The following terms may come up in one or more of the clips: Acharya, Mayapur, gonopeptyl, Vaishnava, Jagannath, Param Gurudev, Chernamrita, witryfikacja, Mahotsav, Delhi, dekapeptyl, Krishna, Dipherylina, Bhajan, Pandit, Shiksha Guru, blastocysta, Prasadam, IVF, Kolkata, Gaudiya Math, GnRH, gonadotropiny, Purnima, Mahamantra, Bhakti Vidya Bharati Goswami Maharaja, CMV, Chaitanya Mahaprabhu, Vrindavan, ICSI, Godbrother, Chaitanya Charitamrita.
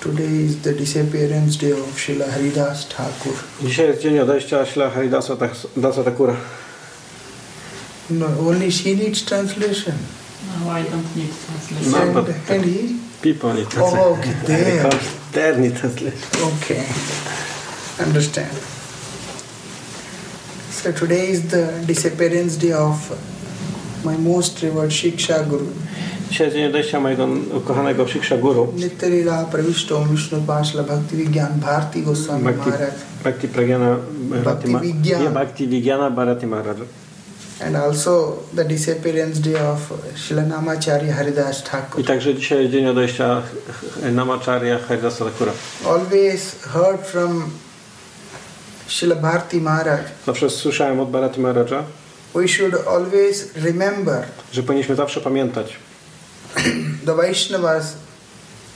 Today is the disappearance day of Srila Haridas Thakur. Dzisiaj jest dzień odejścia Srila Haridasa Thakura. No, only she needs translation. No, I don't need translation. And he? People need translation. Oh, okay. They need translation. Okay. Understand. So today is the disappearance day of my most revered Shiksha Guru. Dzisiaj jest dzień odejścia mojego ukochanego Shiksha Guru. Nityra Pravishto Vishnu Pasla Bhakti Vidya Bharati Goswami Maharaja. Bhakti Vidya Bharati Maharaja. And also the disappearance day of Srila Namacharya Haridas Thakur. I także dzisiaj jest dzień odejścia Namacharya Haridasa Thakura. Always heard from Srila Bharati Maharaj. Zawsze słyszałem od Bharati Maharaja. We should always remember. Że powinniśmy zawsze pamiętać. The Vaishnavas,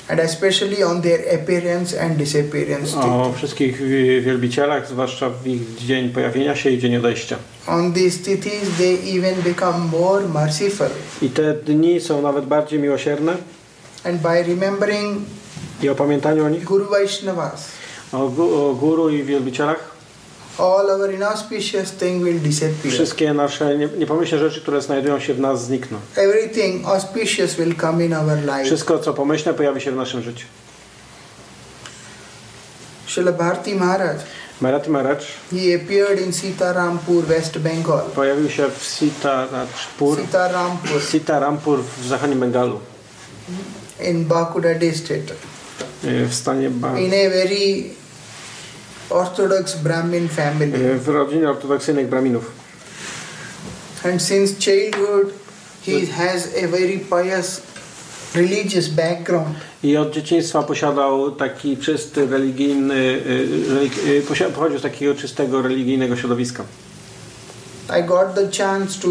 and especially on their appearance and disappearance. O wszystkich wielbicielach, zwłaszcza w ich dzień pojawienia się i dzień odejścia. On these titis they even become more merciful. I te dni są nawet bardziej miłosierne. And by remembering i o pamiętaniu o nich, Guru Vaishnavas, o Guru i wielbicielach, all our inauspicious things will disappear. Wszystkie nasze niepomyślne rzeczy, które znajdują się w nas, znikną. Everything auspicious will come in our life. Wszystko, co pomyślne, pojawi się w naszym życiu. Śrila Bharati Maharaj. Bharati Maharaj. He appeared in Sitarampur, West Bengal. Pojawił się w Sitarampur w zachodnim Bengalu. In Bakuda district. W stanie Bakuda. In a very Orthodox Brahmin family. W rodzinie ortodoksyjnych Brahminów. And since childhood he has a very pious religious background. I od dzieciństwa posiadał taki czysty religijny, pochodził z takiego czystego religijnego środowiska. I got the chance to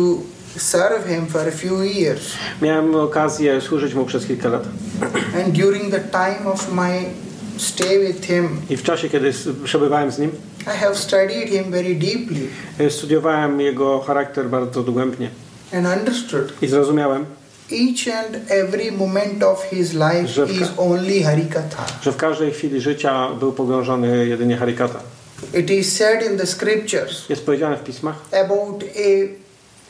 serve him for a few years. Miałem okazję służyć mu przez kilka lat. And during the time of my stay with him. I w czasie, kiedy przebywałem z nim, I have studied him very deeply. Studiowałem jego charakter bardzo dogłębnie. And understood. I zrozumiałem. Each and every moment of his life is only Harikatha. Że w każdej chwili życia był pogrążony jedynie Harikatha. It is said in the scriptures. Jest powiedziane w pismach. About a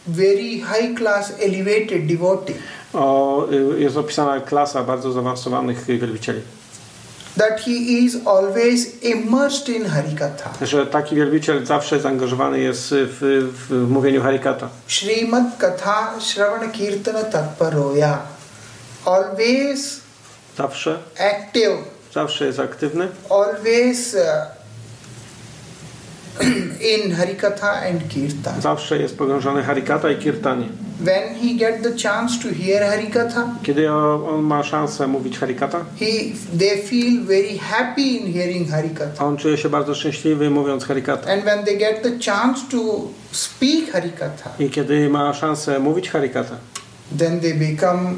very high class elevated devotee. Jest opisana klasa bardzo zaawansowanych wielbicieli. That he is always immersed in Harikatha. Że taki wielbiciel zawsze zaangażowany jest w mówieniu Harikatha. Śrimad katha śravana kirtana tatparoya. Always. Zawsze. Active. Zawsze jest aktywny. Always in Harikatha and Kirtan. Zawsze jest pogrążony Harikatha i Kirtanie. When he get the chance to hear Harikatha, kiedy on ma szansę mówić Harikatha, they feel very happy in hearing Harikatha. On czuje się bardzo szczęśliwy mówiąc Harikatha. And when they get the chance to speak Harikatha, i kiedy ma szansę mówić Harikatha, then they become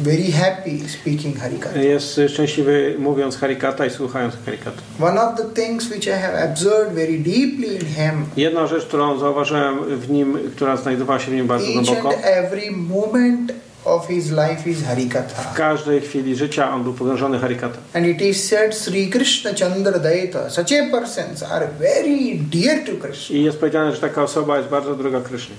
very happy speaking Harikatha. Jest szczęśliwy mówiąc Harikatha i słuchając Harikatha. One of the things which I have observed very deeply in him. Jedna rzecz, którą zauważyłem w nim, która znajdowała się w nim bardzo głęboko. Each and every moment of his life is Harikatha. W każdej chwili życia on był pogrążony Harikatha. And it is said Sri Krishna Chandra Daita, such a persons are very dear to Krishna. I jest powiedziane, że taka osoba jest bardzo droga Krishna.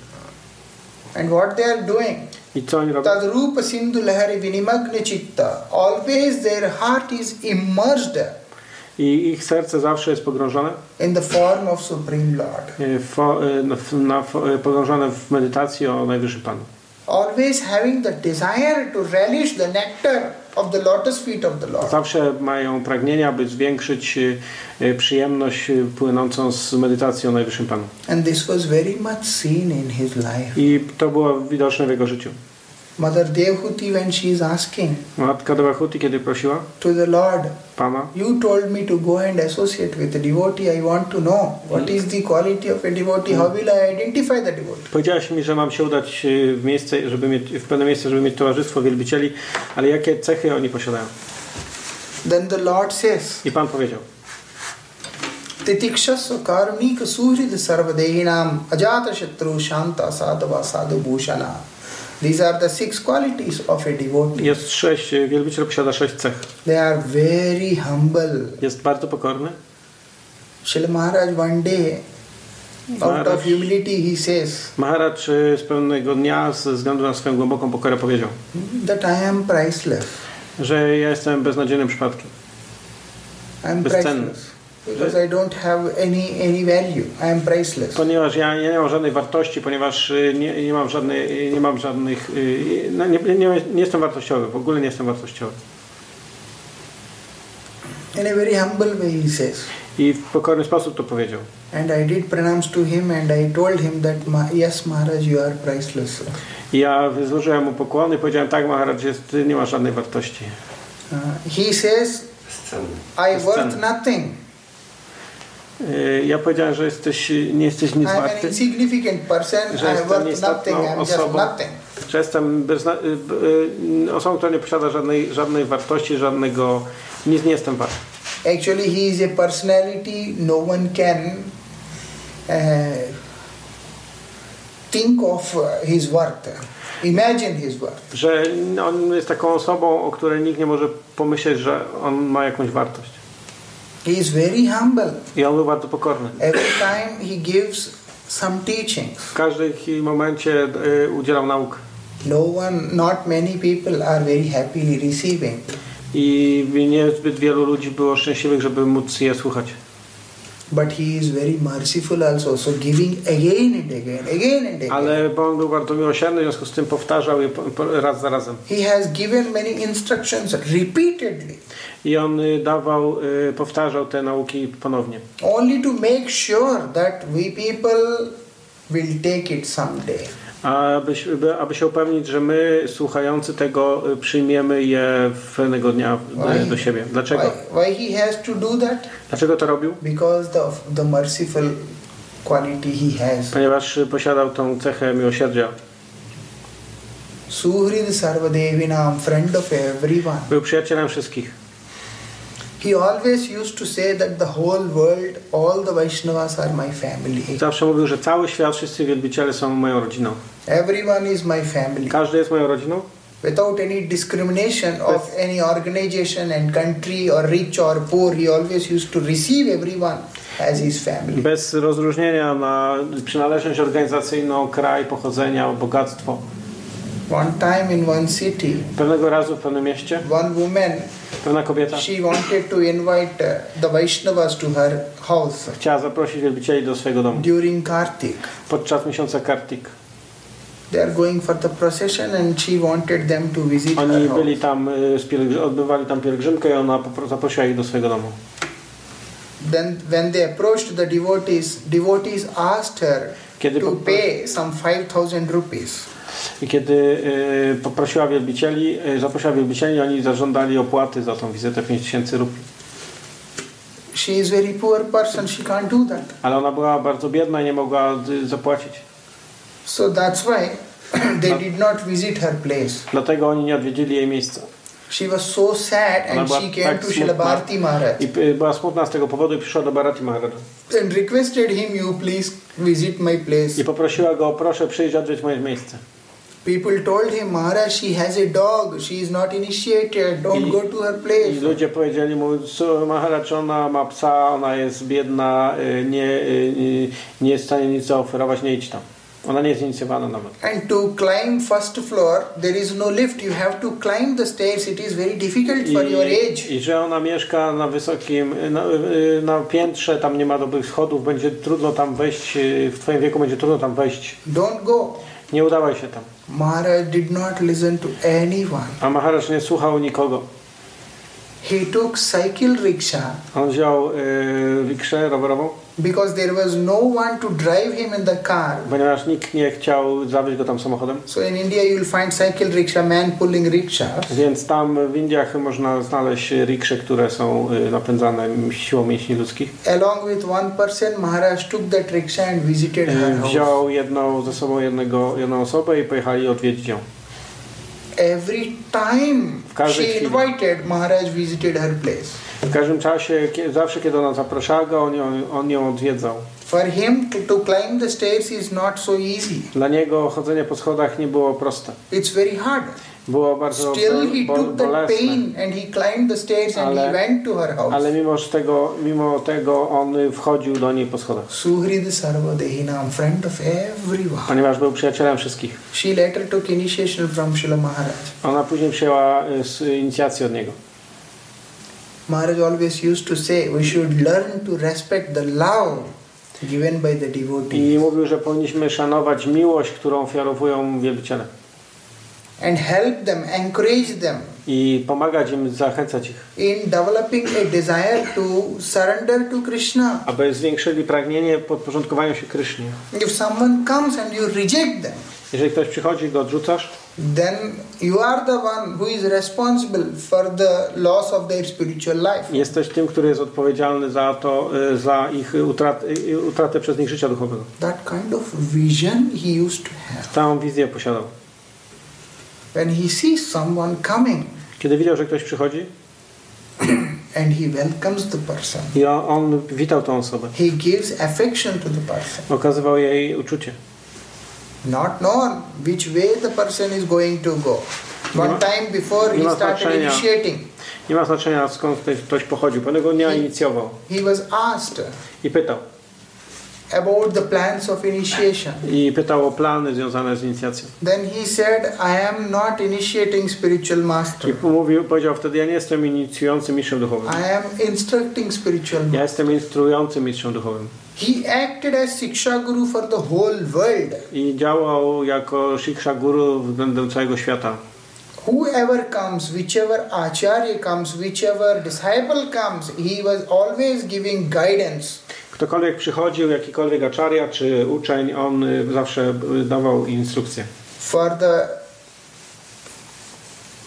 And what they are doing? I co oni robią? Tadrupa sindhu lahari vinimagna citta. Always their heart is immersed. I ich serce zawsze jest pogrążone in the form of Supreme Lord. Pogrążone w medytacji o Najwyższym Panu. Always having the desire to relish the nectar of the lotus feet of the Lord. Zawsze mają pragnienia, by zwiększyć przyjemność płynącą z medytacji o Najwyższym Panu. And this was very much seen in his life. I to było widoczne w jego życiu. Mother Devhuti, when she is asking, Matka Devhuti, kiedy prosiła, to the Lord, Pana, you told me to go and associate with a devotee. I want to know what is the quality of a devotee. How will I identify the devotee? Powiedziałaś mi, że mam się udać w miejsce, żeby mieć, w pewne miejsce, żeby mieć towarzystwo wielbicieli, ale jakie cechy oni posiadają? Then the Lord says, i Pan powiedział, Titikshasva karmika suhrid sarvadehinam ajata shatru shanta sadhava sadhu bhushana. These are the six qualities of a devotee. Jest sześć, wielbiciel posiada sześć cech. They are very humble. Jest bardzo pokorny. Srila Maharaj one day, out of humility, he says, Maharaj z pewnego dnia, ze względu na swoją głęboką pokorę, powiedział, that I am priceless. Że ja jestem beznadziejnym przypadkiem. I am priceless. Because I don't have any value. I am priceless. Ponieważ ja nie mam żadnej wartości, ponieważ nie jestem wartościowy. W ogóle nie jestem wartościowy. In a very humble way he says. I w pokorny sposób to powiedział. And I did pronounce to him and I told him that yes Maharaj, you are priceless. Ja złożyłem mu pokłon i powiedziałem, tak Maharaj, nie ma żadnej wartości. He says, I worth nothing. Ja powiedziałem, że nie jesteś nic warty. Że jestem nieistotną osobą. Że jestem osobą, która nie posiada żadnej wartości, żadnego. Nic nie jestem wart. Actually, he is a personality no one can think of his worth. Imagine his worth. Że on jest taką osobą, o której nikt nie może pomyśleć, że on ma jakąś wartość. He is very humble. I on był bardzo pokorny. Every time he gives some teachings. W każdym momencie udzielał nauk. Not many people are very happily receiving. I niezbyt wielu ludzi było szczęśliwych, żeby móc je słuchać. But he is very merciful also, so giving again and again. Ale on był bardzo miłosierny, w związku z tym powtarzał je raz za razem. He has given many instructions repeatedly. I on powtarzał te nauki ponownie. Only to make sure that we people will take it someday. Aby się upewnić, że my, słuchający tego, przyjmiemy je pewnego dnia do siebie. Dlaczego? Why he has to do that? Dlaczego to robił? Because of the merciful quality he has. Ponieważ posiadał tą cechę miłosierdzia. Suhrid sarvadevinam, friend of everyone. Był przyjacielem wszystkich. He always used to say that the whole world, all the Vaishnavas are my family. Zawsze mówił, że cały świat, wszyscy wielbiciele są moją rodziną. Everyone is my family. Każdy jest moją rodziną. Without any discrimination of any organization and country or rich or poor, he always used to receive everyone as his family. Bez rozróżnienia na przynależność organizacyjną, kraj, pochodzenia, bogactwo. One time in one city. Pewnego razu w pewnym mieście. One woman. Pewna kobieta. She wanted to invite the Vaishnavas to her house. Chciała zaprosić wielbicieli do swojego domu. During Kartik. Podczas miesiąca Kartik. They are going for the procession and she wanted them to visit her house. Oni byli tam, odbywali tam pielgrzymkę i ona zaprosiła ich do swojego domu. Then when they approached the devotees asked her to pay some 5,000 rupees. I kiedy zaprosiła wielbicieli, oni zażądali opłaty za tą wizytę 5000 rupii. She is very poor person, she can't do that. Ale ona była bardzo biedna i nie mogła zapłacić. So that's why they did not visit her place. Dlatego oni nie odwiedzili jej miejsca. She was so sad and she came to Srila Bharati Maharaj. I była smutna z tego powodu i przyszła do Bharati Maharaj. And requested him, you please visit my place. I poprosiła go, proszę przyjść odwiedzić moje miejsce. People told him, Maharaj, she has a dog, she is not initiated, don't go to her place. I ludzie powiedzieli mu, Maharaj, ona ma psa, ona jest biedna, nie jest w stanie nic zaoferować, nie idź tam. Ona nie jest inicjowana nawet. And to climb first floor, there is no lift, you have to climb the stairs, it is very difficult for your age. I że ona mieszka na wysokim, na piętrze, tam nie ma dobrych schodów, będzie trudno tam wejść, w twoim wieku będzie trudno tam wejść. Don't go. Nie udawaj się tam. Maharaj did not listen to anyone. A Maharaj nie słuchał nikogo. He took cycle rickshaw. On wziął rikszę rowerową. Because there was no one to drive him in the car. Ponieważ nikt nie chciał zawieźć go tam samochodem. So in India you will find cycle rickshaw man pulling rickshaws. Więc tam w Indiach można znaleźć riksze, które są napędzane siłą mięśni ludzkich. Along with one person, Maharaj took that rickshaw and visited her house. Wziął jedną osobę i pojechali odwiedzić ją. Every time she invited, Maharaj visited her place. W każdym czasie, zawsze kiedy ona zapraszała go, on ją odwiedzał. For him to climb the stairs is not so easy. Dla niego chodzenie po schodach nie było proste. It's very hard. Było bardzo bolesne. Ale mimo tego on wchodził do niej po schodach. Ponieważ był przyjacielem wszystkich. She later took initiation from Srila Maharaj. Ona później przyjęła inicjację od niego. Maharaj always used to say, we should learn to respect the love given by the devotees. I mówił, że powinniśmy szanować miłość, którą ofiarowują wielbiciele. And help them, encourage them. I pomagać im, zachęcać ich. In developing a desire to surrender to Krishna. Aby zwiększyli pragnienie podporządkowania się Krishnie. If someone comes and you reject them. Jeżeli ktoś przychodzi i go odrzucasz, then you are the one who is responsible for the loss of their spiritual life. Jesteś tym, który jest odpowiedzialny za to, za ich utratę przez nich życia duchowego. That kind of vision he used to have. Całą wizję posiadał. When he sees someone coming, kiedy widział, że ktoś przychodzi, and he welcomes the person. I on witał tę osobę. He gives affection to the person. Okazywał jej uczucie. Not known which way the person is going to go. One time before he started initiating. Nie ma znaczenia, skąd ktoś pochodził. Pewnego dnia inicjował. He was asked. I pytał. About the plans of initiation. I pytał o plany związane z inicjacją. Then he said, I am not initiating spiritual master. I powiedział wtedy, ja nie jestem inicjującym mistrzem duchowym. I am instructing spiritual master. Ja jestem instruującym mistrzem duchowym. He acted as Shiksha Guru for the whole world. I działał jako Shiksha Guru względem całego świata. Whoever comes, whichever Acharya comes, whichever disciple comes, he was always giving guidance. Ktokolwiek przychodził, jakikolwiek Acharya czy uczeń, on zawsze dawał instrukcje. For the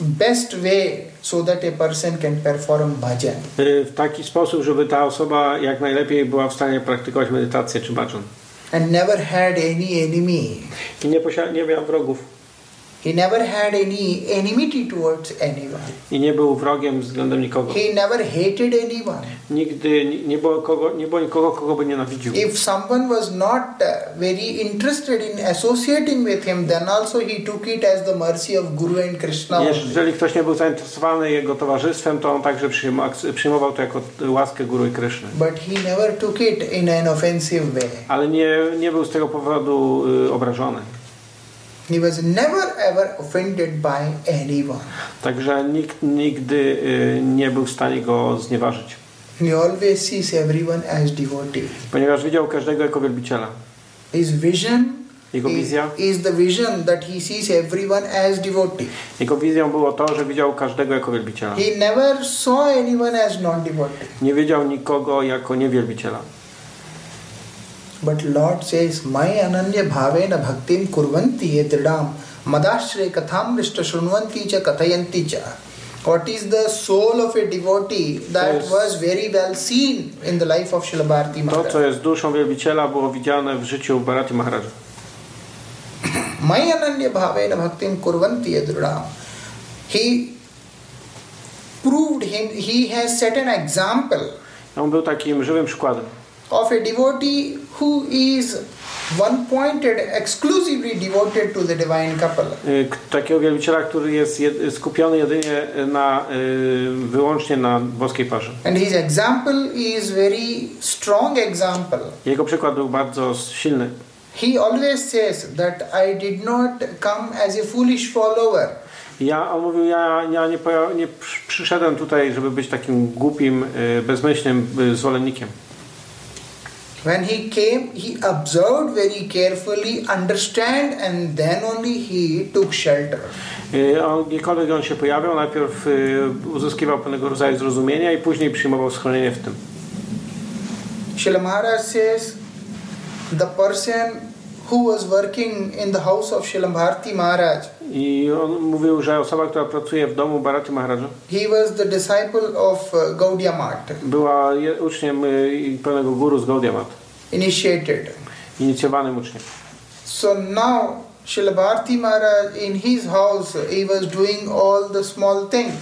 best way, so that a person can perform bhajan. W taki sposób, żeby ta osoba jak najlepiej była w stanie praktykować medytację czy bhajan. And never had any enemy. I nie miał wrogów. He never had any enmity towards anyone. I nie był wrogiem względem nikogo. He never hated anyone. Nigdy nie było nikogo, kogo by nienawidził. If someone was not very interested in associating with him, then also he took it as the mercy of Guru and Krishna. Jeżeli ktoś nie był zainteresowany jego towarzystwem, to on także przyjmował to jako łaskę Guru i Krishny. But he never took it in an offensive way. Ale nie był z tego powodu obrażony. He was never ever offended by anyone. Także nikt nigdy nie był w stanie go znieważyć. He always sees everyone as devotee. Ponieważ widział każdego jako wielbiciela. His vision, jego wizja, is the vision that he sees everyone as devotee. Jego wizją było to, że widział każdego jako wielbiciela. He never saw anyone as non-devotee. Nie widział nikogo jako niewielbiciela. But Lord says, "Mai ananya bhavena bhaktim kurvanti etridam madashre katham rishta shrunvanti cha kathayanti cha." What is the soul of a devotee that was very well seen in the life of Śrīla Bharati Maharaja? To, co jest duszą wielbiciela, było widziane w życiu Bharati Maharaja. Mai ananya bhavena bhaktim kurvanti etridam. He proved him. He has set an example. On był takim żywym przykładem. Of a devotee who is one-pointed, exclusively devoted to the divine couple. Takiego wielbiciela, który jest skupiony jedynie na wyłącznie na boskiej parze. And his example is very strong example. Jego przykład był bardzo silny. He always says that I did not come as a foolish follower. On mówił, ja nie przyszedłem tutaj, żeby być takim głupim, bezmyślnym zwolennikiem. When he came, he observed very carefully, understand, and then only he took shelter. Gdziekolwiek on się pojawiał, najpierw uzyskiwał pewnego rodzaju zrozumienia i później przyjmował schronienie w tym. Srila Maharaj says, the person who was working in the house of Srila Bharati Maharaj. I on mówił, że osoba, która pracuje w domu Bharati Maharaja. He was the disciple of Gaudiya Math. Była uczniem pewnego guru z Gaudiya Math. Inicjowanym uczniem. So now Srila Bharati Maharaj in his house he was doing all the small things.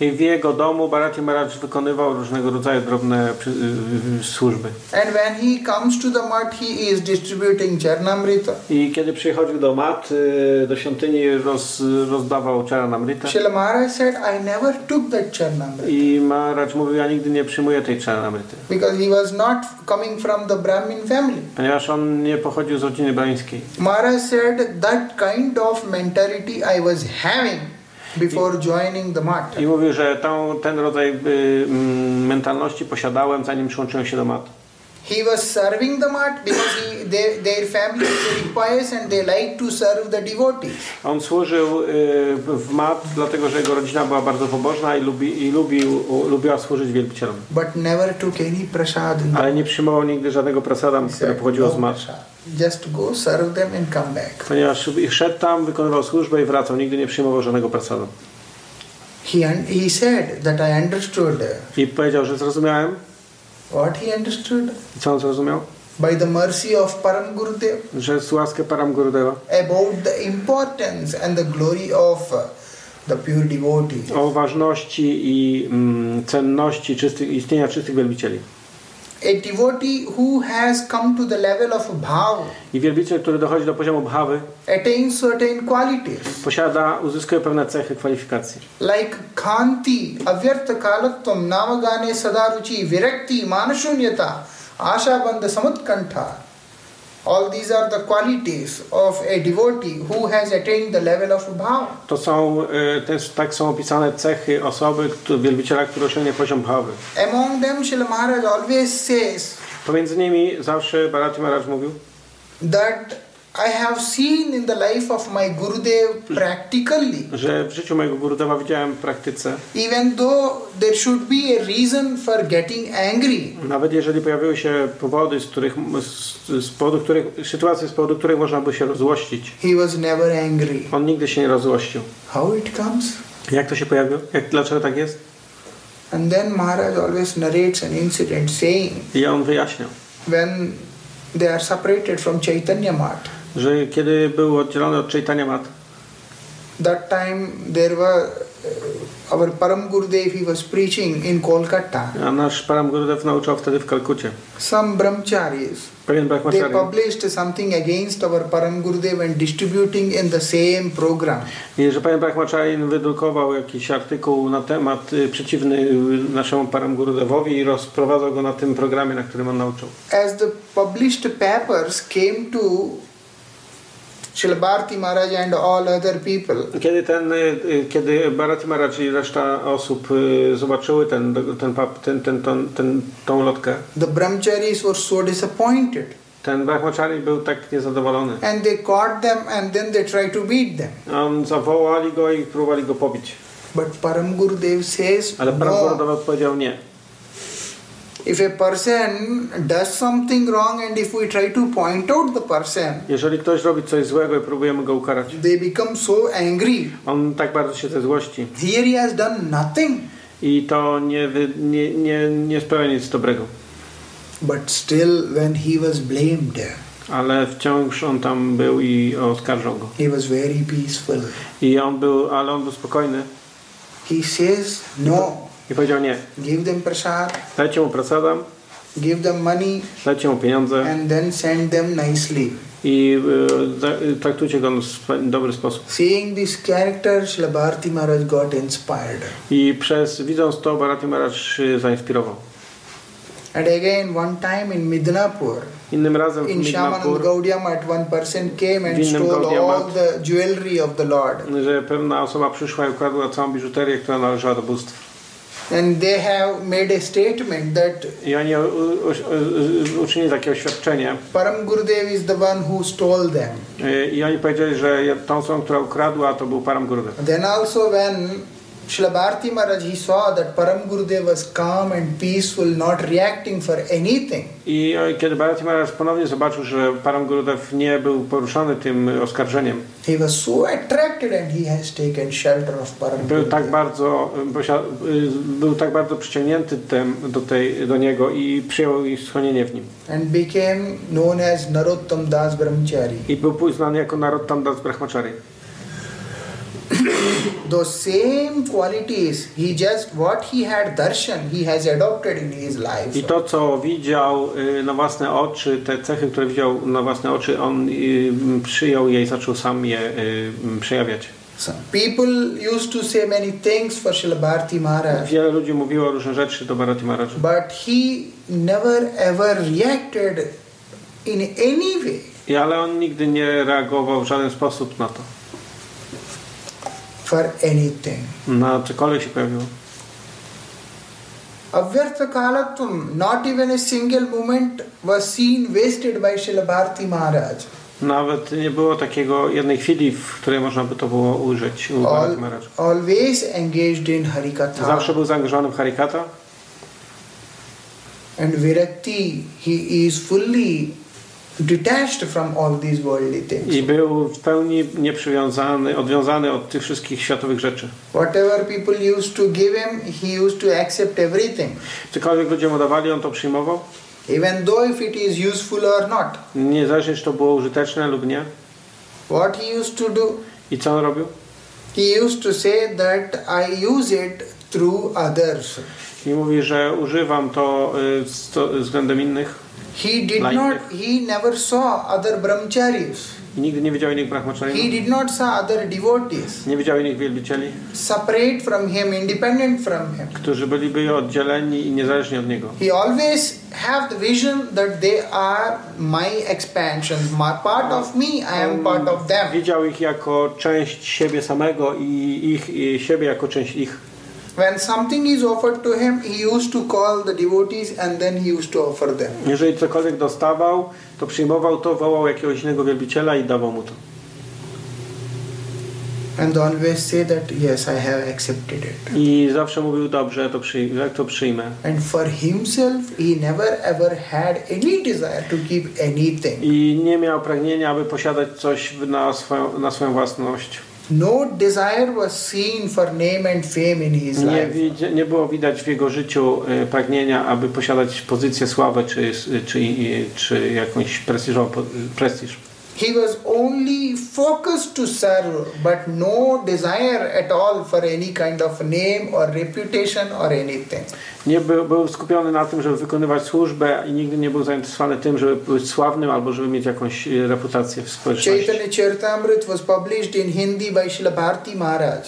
I w jego domu Bharati Maharaj wykonywał różnego rodzaju drobne służby. And when he comes to the mat, he is distributing Chernamrita. I kiedy przychodził do mat, do świątyni rozdawał Chernamrita. Śrila Maharaj said, I never took that Chernamrita. I Maharaj mówił, ja nigdy nie przyjmuję tej Chernamrity. Because he was not coming from the Brahmin family. Ponieważ on nie pochodził z rodziny brahmińskiej. Maharaj said, that kind of mentality I was having before joining the mat. I mówił, że ten rodzaj mentalności posiadałem, zanim przyłączyłem się do mat. He was serving the mat because their family is very pious and they like to serve the devotees. On służył w mat, dlatego że jego rodzina była bardzo pobożna i lubiła służyć wielbicielom. But never took any prasad. Ale nie przyjmował nigdy żadnego prasadam, które pochodziło z mat. Just go, serve them and come back. Ponieważ szedł tam, wykonywał służbę i wracał, nigdy nie przyjmował żadnego prasadu. He said that I understood. I powiedział, że zrozumiałem. What he understood? I co on zrozumiał? By the mercy of Param Gurudev. Że z łaskę Param Gurudeva. About the importance and the glory of the pure devotees. O ważności i cenności istnienia czystych wielbicieli. A devotee who has come to the level of bhav. I wielbiciel, który dochodzi do poziomu bhawy, attains certain qualities. Posiada, uzyskuje pewne cechy, kwalifikacje. Like kanti, avyartha kalatvam, namagane sadaruchi, virakti, manashunyata, ashabandha samutkantha. All these are the qualities of a devotee who has attained the level of bhav. To są, tak są opisane cechy osoby, wielbiciela, który osiągnie poziom bhawy. Among them, Śrila Maharaj always says. Pomiędzy nimi zawsze Bharati Maharaj mówił. That I have seen in the life of my Gurudev practically. Że w życiu mojego Gurudeva widziałem w praktyce. Even though there should be a reason for getting angry. Nawet jeżeli pojawiły się powody, sytuacje, z powodu których można by się rozłościć. He was never angry. On nigdy się nie rozłościł. How it comes? Jak to się pojawiło? Dlaczego tak jest? And then Maharaj always narrates an incident saying. I on wyjaśniał. When they are separated from Chaitanya Math. Że kiedy był oddzielony od Chaitanya Math. That time there were our Param Gurudev, he was preaching in Kolkata. A nasz Param Gurudev nauczał wtedy w Kalkucie. Some Brahmacharis. Pewien Brahmachari. They published something against our Param Gurudev and distributing in the same program. I że pewien Brahmachari wydrukował jakiś artykuł na temat przeciwny naszemu Param Gurudevowi i rozprowadzał go na tym programie, na którym on nauczał. As the published papers came to Śrila Bharati Maharaj and all other people. Kiedy Bharati Maharaj i reszta osób zobaczyły tą lotkę. The Brahmacharis were so disappointed. Ten Brahmachari był tak niezadowolony. And they caught them and then they tried to beat them. Zawołali go i próbowali go pobić. But Param Gurudev says. Ale Param Gurudev odpowiedział nie. If a person does something wrong and if we try to point out the person, jeżeli ktoś robi coś złego i próbujemy go ukarać, they become so angry. On tak bardzo się ze złości. Here he has done nothing. I to nie sprawia nic dobrego. But still, when he was blamed. Ale wciąż on tam był i oskarżał go. He was very peaceful. Ale on był spokojny. He says no. I powiedział nie. Give them prasad. Dajcie mu prasadam. give them money, dajcie mu pieniądze and then send them nicely. I traktujcie go w dobry sposób. Seeing this character, Śrila Bharati Maharaj got inspired. I widząc to, Bharati Maharaj się zainspirował. And again, one time in Midnapur, innym razem w Midnapur, że pewna osoba przyszła i ukradła całą biżuterię, która należała do bóstw. And they have made a statement that uczynili takie oświadczenie. Param Gurudev is the one who stole them. I oni powiedzieli, że tą osobą, która ukradła, to był Param Gurudev. Then also when Śrila Bharati Maharaj, he saw that Param Gurudev was calm and peaceful, not reacting for anything. I kiedy Bharati Maharaj ponownie zobaczył, że Param Gurudev nie był poruszony tym oskarżeniem, he was so attracted and he has taken shelter of Param Gurudev. Był tak bardzo przyciągnięty do niego i przyjął schronienie w nim. And became known as Narottam Das Brahmachari. I był znany jako Narottam Das Brahmachari. Those same qualities, he just what he had darshan, he has adopted in his life. I to, co widział na własne oczy, te cechy, które widział na własne oczy, on przyjął je i zaczął sam je przejawiać. People used to say many things for Śrila Bharati Maharaj. Wiele ludzi mówiło różne rzeczy do Bharati Maharaj. But he never ever reacted in any way. I ale on nigdy nie reagował w żaden sposób na to. For anything. Na cokolwiek się pojawiło. Avyartha kalatvam, not even a single moment was seen wasted by Śrila Bharati Maharaj. Nawet nie było takiego jednej chwili, w której można by to było ujrzeć u Bharati Maharaj. Always engaged in Harikatha. Zawsze był zaangażowany w Harikatha. And Virakti, he is fully detached from all these worldly things. I był w pełni nieprzywiązany, odwiązany od tych wszystkich światowych rzeczy. Whatever people used to give him, he used to accept everything. Cokolwiek ludzie mu dawali, on to przyjmował. Even though if it is useful or not. Niezależnie, czy to było użyteczne lub nie. What he used to do? I co on robił? He used to say that I use it through others. I mówi, że używam to względem innych. He did not. He never saw other brahmacharis. Nigdy nie widział innych brahmacharii. He did not saw other devotees. Nie widział innych wielbicieli. Separate from him, independent from him. Którzy byliby oddzieleni i niezależni od niego. He always have the vision that they are my expansions, my part of me. I am part of them. Widział ich jako część siebie samego i siebie jako część ich. When something is offered to him, he used to call the devotees and then he used to offer them. Jeżeli cokolwiek dostawał, to przyjmował to, wołał jakiegoś innego wielbiciela i dawał mu to. And always say that yes, I have accepted it. I zawsze mówił, dobrze, to przyjmę. And for himself, he never ever had any desire to keep anything. I nie miał pragnienia, aby posiadać coś na swoją własność. No desire was seen for name and fame in his life. Nie było widać w jego życiu pragnienia, aby posiadać pozycję, sławę czy jakąś prestiż. He was only focused to serve, but no desire at all for any kind of name or reputation or anything. Nie był skupiony na tym, żeby wykonywać służbę i nigdy nie był zainteresowany tym, żeby być sławnym albo żeby mieć jakąś reputację w społeczności. Chaitanya Charitamrita was published in Hindi by Śrila Bharati Maharaj.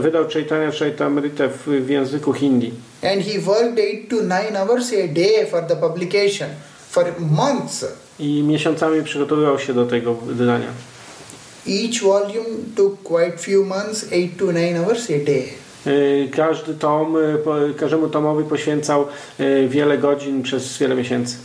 Wydał Chaitanya Charitamrita w języku hindi. And he worked 8 to 9 hours a day for the publication for months. I miesiącami przygotowywał się do tego wydania. Each volume took quite few months, 8 to 9 hours a day. Każdemu tomowi poświęcał wiele godzin przez wiele miesięcy.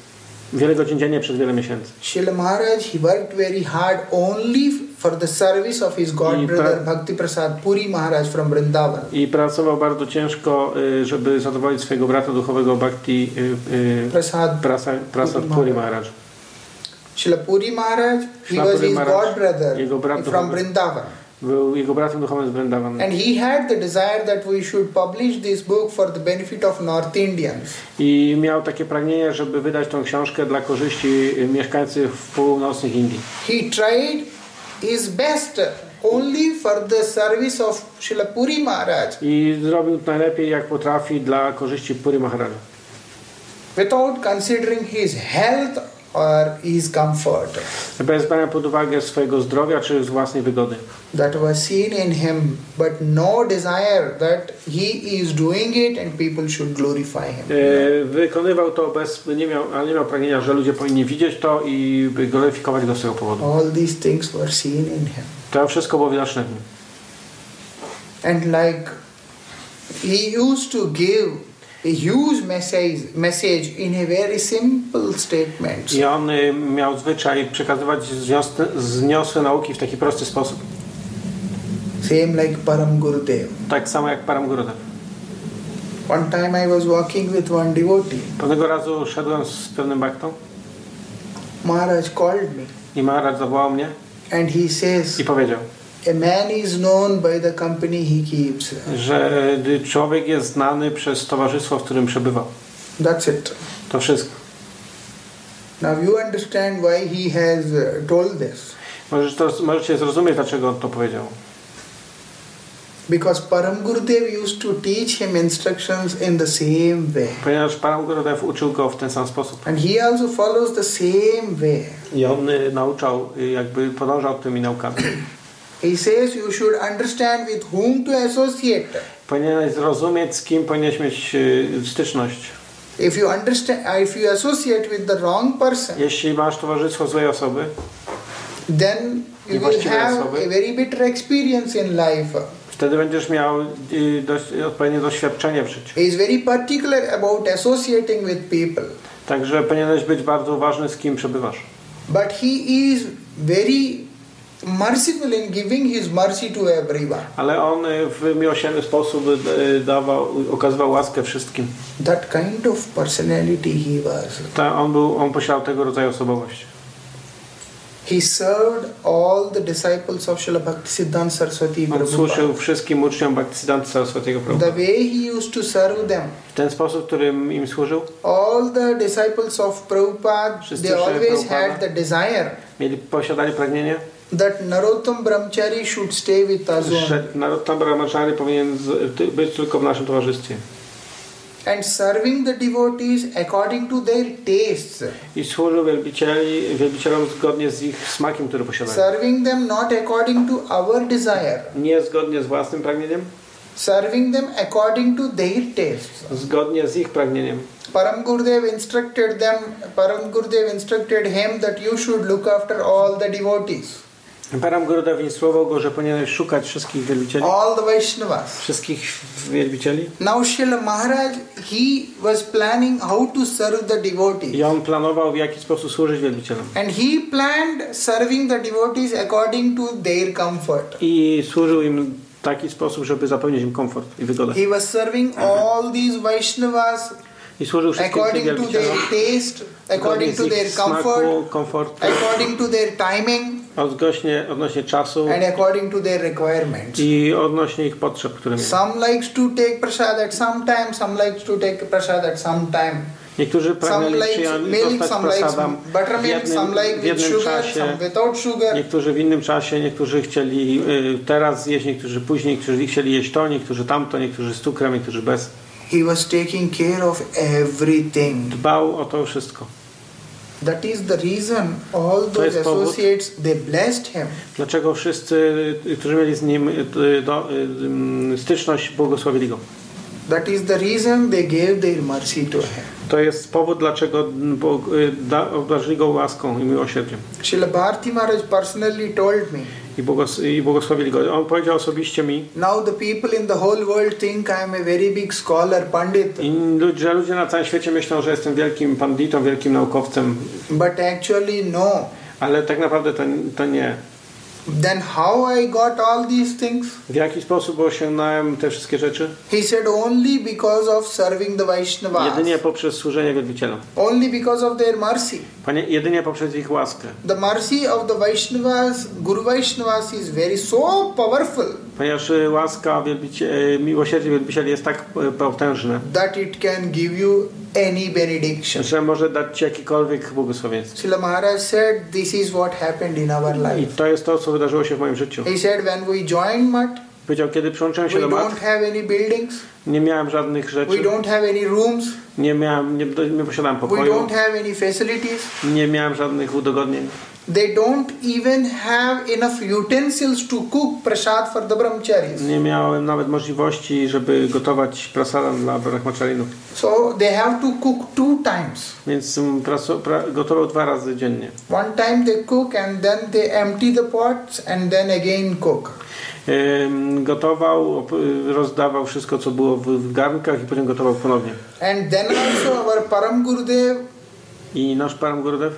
Wiele godzin dziennie przez wiele miesięcy. Śrila Maharaj, he worked very hard only for the service of his Godbrother Bhakti Prasad Puri Maharaj from Vrindavan. I pracował bardzo ciężko, żeby zadowolić swojego brata duchowego Bhakti Prasad Puri Maharaj. Śrila Puri Maharaj, he was his Godbrother from Vrindavan. Był jego bratem duchowym z Vrindavan. And he had the desire that we should publish this book for the benefit of North Indians. I miał takie pragnienie, żeby wydać tą książkę dla korzyści mieszkańców północnych Indii. He tried his best only for the service of Śrila Puri Maharaj. I zrobił najlepiej, jak potrafi, dla korzyści Puri Maharaja. without considering his health or his comfort. Bez brania pod uwagę swojego zdrowia czy własnej wygody. That was seen in him, but no desire that he is doing it and people should glorify him. Wykonywał to bez, nie miał pragnienia, że ludzie powinni widzieć to i gloryfikować go z tego powodu. All these things were seen in him. To wszystko było widoczne w nim. And like he used to give a huge message in a very simple statement. I on miał zwyczaj przekazywać zniosłe nauki w taki prosty sposób. Same like Param Gurudev. Tak samo jak Param Gurudev. One time I was walking with one devotee. Pewnego razu szedłem z pewnym bhaktą. Maharaj called me. I Maharaj zawołał mnie. And he says. I powiedział. A man is known by the company he keeps. Że człowiek jest znany przez towarzystwo, w którym przebywa. That's it. To wszystko. Now you understand why he has told this. Możecie zrozumieć, dlaczego on to powiedział. Because Param Gurudev used to teach him instructions in the same way. Ponieważ Param Gurudev uczył go w ten sam sposób. And he also follows the same way. I on nauczał, jakby podążał tymi naukami. He says you should understand with whom to associate. Powinieneś zrozumieć, z kim powinieneś mieć styczność. If you understand, if you associate with the wrong person. Jeśli masz towarzystwo złej osoby, then you will have a very bitter experience in life. Wtedy będziesz miał odpowiednie doświadczenie w życiu. He is very particular about associating with people. Także powinieneś być bardzo uważny, z kim przebywasz. But he is very merciful in giving his mercy to everyone. Ale on w miłosierny sposób okazywał łaskę wszystkim. That kind of personality he was. On posiadał tego rodzaju osobowość. He served all the disciples of Srila Bhaktisiddhanta Saraswati Prabhupada. On służył wszystkim uczniom Bhaktisiddhanta Saraswatiego Prabhupada. The way he used to serve them. W ten sposób, w którym im służył. All the disciples of Prabhupada, they always had the desire. Posiadali pragnienie. That Narottam Brahmachari should stay with us. Narottam Brahmachari powinien być tylko w naszym towarzystwie. And serving the devotees according to their tastes. I służył wielbicielom zgodnie z ich smakiem, który posiadają. Serving them not according to our desire. Nie zgodnie z własnym pragnieniem. Serving them according to their tastes. Zgodnie z ich pragnieniem. Param Gurudev instructed him that you should look after all the devotees. Param Gurudev instruował go, że powinien szukać wszystkich wielbicieli. All the Vaishnavas. Wszystkich wielbicieli. Now Srila Maharaj, he was planning how to serve the devotees. I on planował, w jaki sposób służyć wielbicielom. And he planned serving the devotees according to their comfort. I służył im w taki sposób, żeby zapewnić im komfort i wygodę. He was serving all these Vaishnavas. I służył wszystkim wielbicielom. According to their taste, according to their comfort, according to their timing. Odnośnie czasu and according to their requirements. I odnośnie ich potrzeb, które mieli. Some likes to take prasad at some time, some likes to take prasad at some time. Niektórzy pragnęli dostać prasadam w jednym czasie, niektórzy w innym czasie, niektórzy chcieli teraz zjeść, niektórzy później, niektórzy chcieli jeść to, niektórzy tamto, niektórzy z cukrem, niektórzy bez. He was taking care of everything. Dbał o to wszystko. That is the reason all those associates, they blessed him. Dlaczego wszyscy, którzy mieli z nim styczność, błogosławili go. That is the reason they gave their mercy to him. To jest powód, dlaczego obdarzyli go łaską i miłosierdziem. Śrila Bharati Maharaj personally told me. I błogosławili go. On powiedział osobiście mi. Now the people in the whole world think I am a very big scholar, pandit. I ludzie na całym świecie myślą, że jestem wielkim panditą, wielkim naukowcem. But actually no. Ale tak naprawdę to nie. Then how I got all these things? W jaki sposób osiągnąłem te wszystkie rzeczy? He said only because of serving the Vaishnavas. Jedynie poprzez służenie wielbicielom. Only because of their mercy. Jedynie poprzez ich łaskę. The mercy of the Vaishnavas, Guru Vaishnavas is very so powerful. Ponieważ łaska miłosierdzie wielbicieli jest tak potężne. That it can give you any benediction. Że może dać ci jakikolwiek błogosławieństwo. Śrila Maharaj said this is what happened in our life. I to jest to, co wydarzyło się w moim życiu. He said when we joined Math. Powiedział, kiedy przyłączyłem się do Mat, nie miałem żadnych rzeczy, nie posiadałem pokoju, nie miałem żadnych udogodnień. They don't even have enough utensils to cook prasad for the brahmacharis. Nie miałem nawet możliwości, żeby gotować prasadam dla brahmacharinów. So they have to cook 2 times. Więc gotował 2 razy dziennie. 1 time they cook and then they empty the pots and then again cook. Gotował, rozdawał wszystko, co było w garnkach i potem gotował ponownie. And then also our Param Gurudev. I nasz Param Gurudev.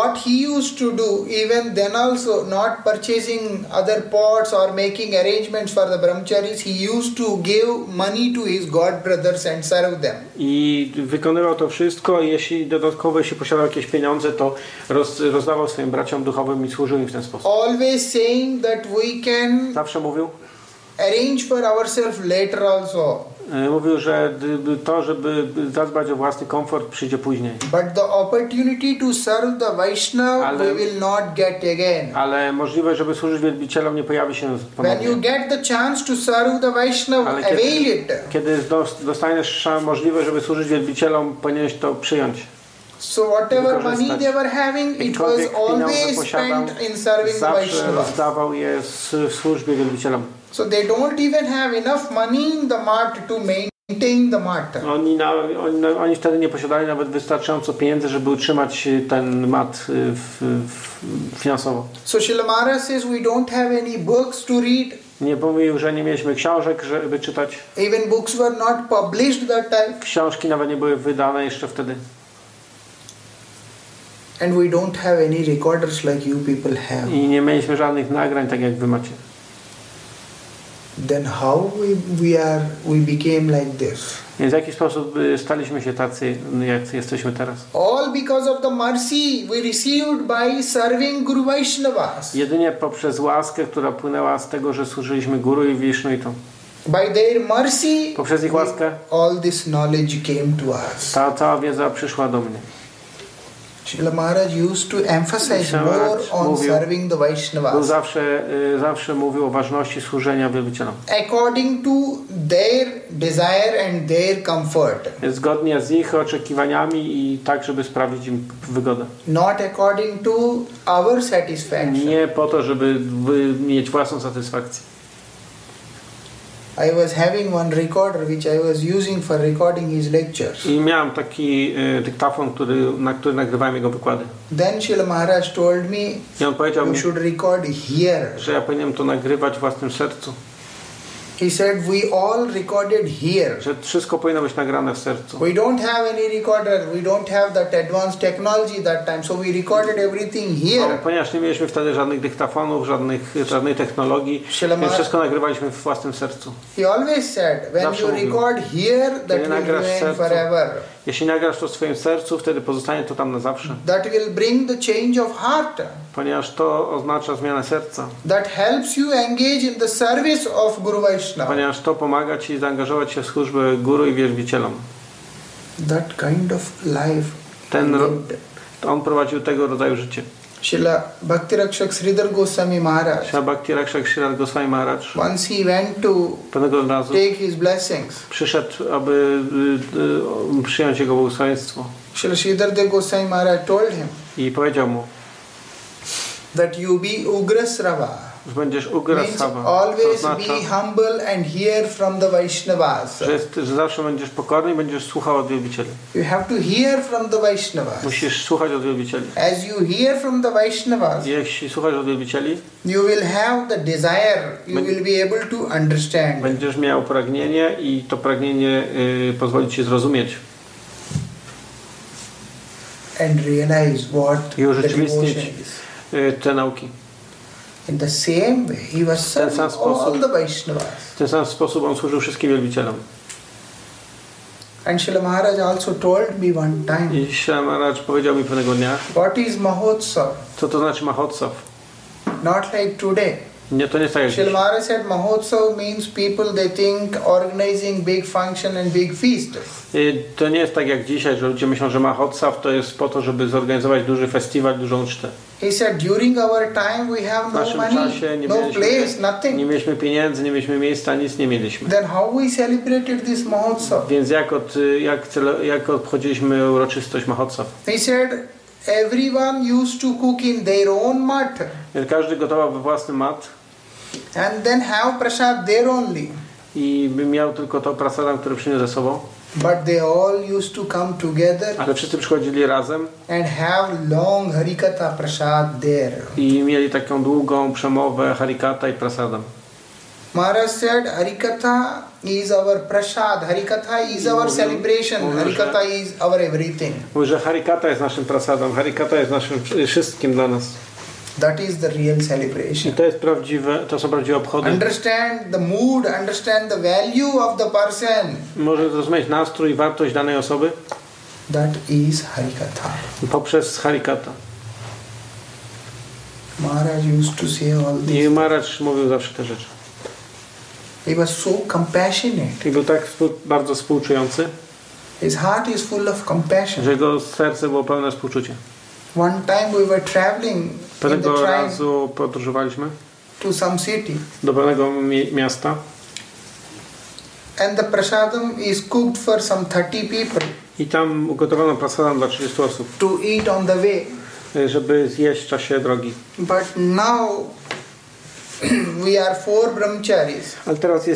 What he used to do, even then also, not purchasing other pots or making arrangements for the brahmacharis, he used to give money to his godbrothers and serve them. I wykonywał to wszystko. Jeśli dodatkowo się posiadał jakieś pieniądze, to rozdawał swoim braciom duchowym i służył im w ten sposób. Always saying that we can. Zawsze mówił. Arrange for ourselves later also. Mówił, że to, żeby zadbać o własny komfort, przyjdzie później. But the opportunity to serve the Vaishnava we will not get again. Ale możliwość, żeby służyć wielbicielom, nie pojawi się ponownie. When you get the chance to serve the Vaishnava, avail it. Kiedy dostaniesz możliwość, żeby służyć wielbicielom, powinieneś to przyjąć. So whatever money they were having, it was always spent in serving the Vaishnava. Rozdawał je w służbie wielbicielom. So they don't even have enough money in the mart to maintain the mart. Oni wtedy nie posiadali nawet wystarczająco pieniędzy, żeby utrzymać ten mat finansowo. So Srila Maharaj says we don't have any books to read. Nie mówił, że nie mieliśmy książek, żeby czytać. Even books were not published that time. Książki nawet nie były wydane jeszcze wtedy. And we don't have any recorders like you people have. I nie mieliśmy żadnych nagrań, tak jak wy macie. Then how we became like this? W jaki sposób staliśmy się tacy, jak jesteśmy teraz? All because of the mercy we received by serving Guru Vaishnavas. Jedynie poprzez łaskę, która płynęła z tego, że służyliśmy Guru i Vaishnavitom. By their mercy, poprzez ich łaskę, all this knowledge came to us. Ta cała wiedza przyszła do mnie. Srila Maharaj used to emphasize more on serving the Vaishnavas. Zawsze mówił o ważności służenia wielbicielom. According to their desire and their comfort. Zgodnie z ich oczekiwaniami i tak, żeby sprawić im wygodę. Not according to our satisfaction. Nie po to, żeby mieć własną satysfakcję. I was having one recorder which I was using for recording his lectures. I miałem taki dyktafon, na który nagrywałem jego wykłady. Then Srila Maharaj told me, you should record here. Że ja powinienem to nagrywać w własnym sercu. He said we all recorded here. Że wszystko powinno być nagrane w sercu. We don't have any recorder, we don't have that advanced technology that time, so we recorded everything here. No, ponieważ nie mieliśmy wtedy żadnych dyktafonów, żadnej technologii, więc wszystko nagrywaliśmy w własnym sercu. He always said, when you record here, that will remain forever. Jeśli nagrasz to w swoim sercu, wtedy pozostanie to tam na zawsze. That will bring the change of heart. Ponieważ to oznacza zmianę serca. That helps you engage in the service of Guru Vaishnava. Ponieważ to pomaga ci zaangażować się w służbę Guru i wielbicielom. That kind of life. On prowadził tego rodzaju życie. Srila Bhakti Sridhar Goswami Maharaj. Srila Bhakti Sridhar Goswami Maharaj. Once he went to take his blessings. Przyszedł, aby przyjąć jego błogosławieństwo. Srila Sridhar Goswami Maharaj told him. I powiedział mu. That you be ugrasrava. Będziesz ugrasrava. Always be humble and hear from the Vaishnavas. Że zawsze będziesz pokorny i będziesz słuchał od wielbicieli. You have to hear from the Vaishnavas. Musisz słuchać od wielbicieli. As you hear from the Vaishnavas. Jeśli słuchasz od wielbicieli, you will have the desire. You will be able to understand. Będziesz miał pragnienie i to pragnienie pozwoli ci zrozumieć. And realize what the devotion is. Te nauki. In the same way, he was serving all the Vaishnavas. W ten sam sposób on służył wszystkim wielbicielom. And Srila Maharaj also told me one time. I Srila Maharaj powiedział mi pewnego dnia. What is Mahotsav? Co to znaczy Mahotsav? Not like today. Nie, to nie jest tak. Shilmara said Mahotsav means people they think organizing big function and big feast. To nie jest tak jak dzisiaj, że ludzie myślą, że Mahotsav to jest po to, żeby zorganizować duży festiwal, dużą ucztę. He said during our time we have no money, no place, nothing. Nie mieliśmy pieniędzy, nie mieliśmy miejsca, nic nie mieliśmy. Then how we celebrated this Mahotsav? Więc jak obchodziliśmy uroczystość Mahotsav? He said everyone used to cook in their own mat. Każdy gotował we własnym mat. And then have prasad there only. I miał tylko to prasadam, które przyniósł ze sobą. But they all used to come together. Ale wszyscy przychodzili razem. And have long harikatha prasad there. I mieli taką długą przemowę harikatha i prasadam. Maharaj said harikatha is our prasad. Harikatha is our celebration. Harikatha is our everything. Mówi, że harikatha jest naszym prasadam. Harikatha jest naszym wszystkim dla nas. That is the real celebration. To jest prawdziwe, to są prawdziwe obchody. Understand the mood, understand the value of the person. Może zrozumieć nastrój, wartość danej osoby. That is harikatha. Poprzez harikatha. Maharaj used to say all this. I Maharaj mówił zawsze te rzeczy. He was so compassionate. I był tak bardzo współczujący. His heart is full of compassion. Że jego serce było pełne współczucia. One time we were traveling. Pewnego razu podróżowaliśmy to some city. Do pewnego miasta. And the prasadam is cooked for some 30 people. I tam ugotowano prasadam dla 30 osób. To eat on the way. Żeby zjeść w czasie drogi. But now we are 4 brahmacharis. Ale teraz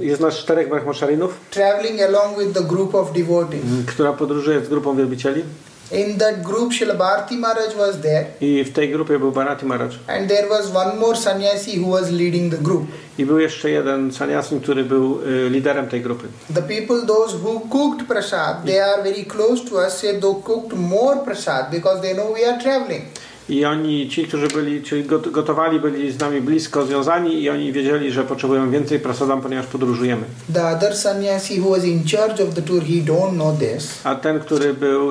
jest nas 4 brahmacharinów. Traveling along with the group of devotees. Która podróżuje z grupą wielbicieli. In that group Srila Bharati Maharaj was there. I w tej grupie był Bharati Maharaj. And there was one more sannyasi who was leading the group. I był jeszcze jeden sannyasin, który był liderem tej grupy. The people those who cooked prasad, they are very close to us, say they cooked more prasad because they know we are traveling. I oni, ci, którzy byli, czyli gotowali, byli z nami blisko związani i oni wiedzieli, że potrzebujemy więcej prasadam, ponieważ podróżujemy. The other sannyasi who was in charge of the tour, he don't know this. A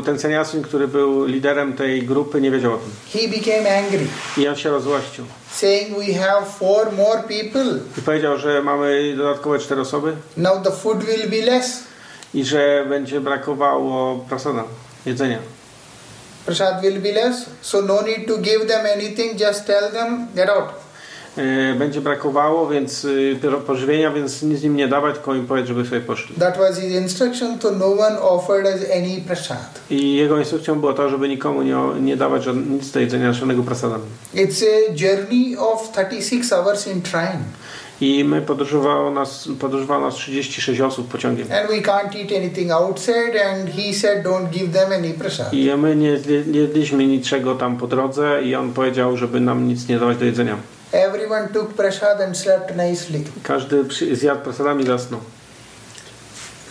ten sannyasin, który był liderem tej grupy, nie wiedział o tym. He became angry. I on się rozzłościł. Saying we have 4 more people. I powiedział, że mamy dodatkowe 4 osoby. Now the food will be less. I że będzie brakowało prasadam, jedzenia. Prasad will be less, so no need to give them anything, just tell them, get out. Będzie brakowało, więc pożywienia, więc nic im nie dawać, tylko im powiedz, żeby sobie poszli. That was his instruction, so no one offered us any prasad. I jego instrukcją było to, żeby nikomu nie dawać nic do jedzenia żadnego prasadam. It's a journey of 36 hours in train. I my podróżowało nas 36 osób pociągiem. And we can't eat anything outside and he said don't give them any prasad. I my nie jedliśmy niczego tam po drodze i on powiedział, żeby nam nic nie dawać do jedzenia. Everyone took prasad and slept nicely. Każdy zjadł prasadami i zasnął.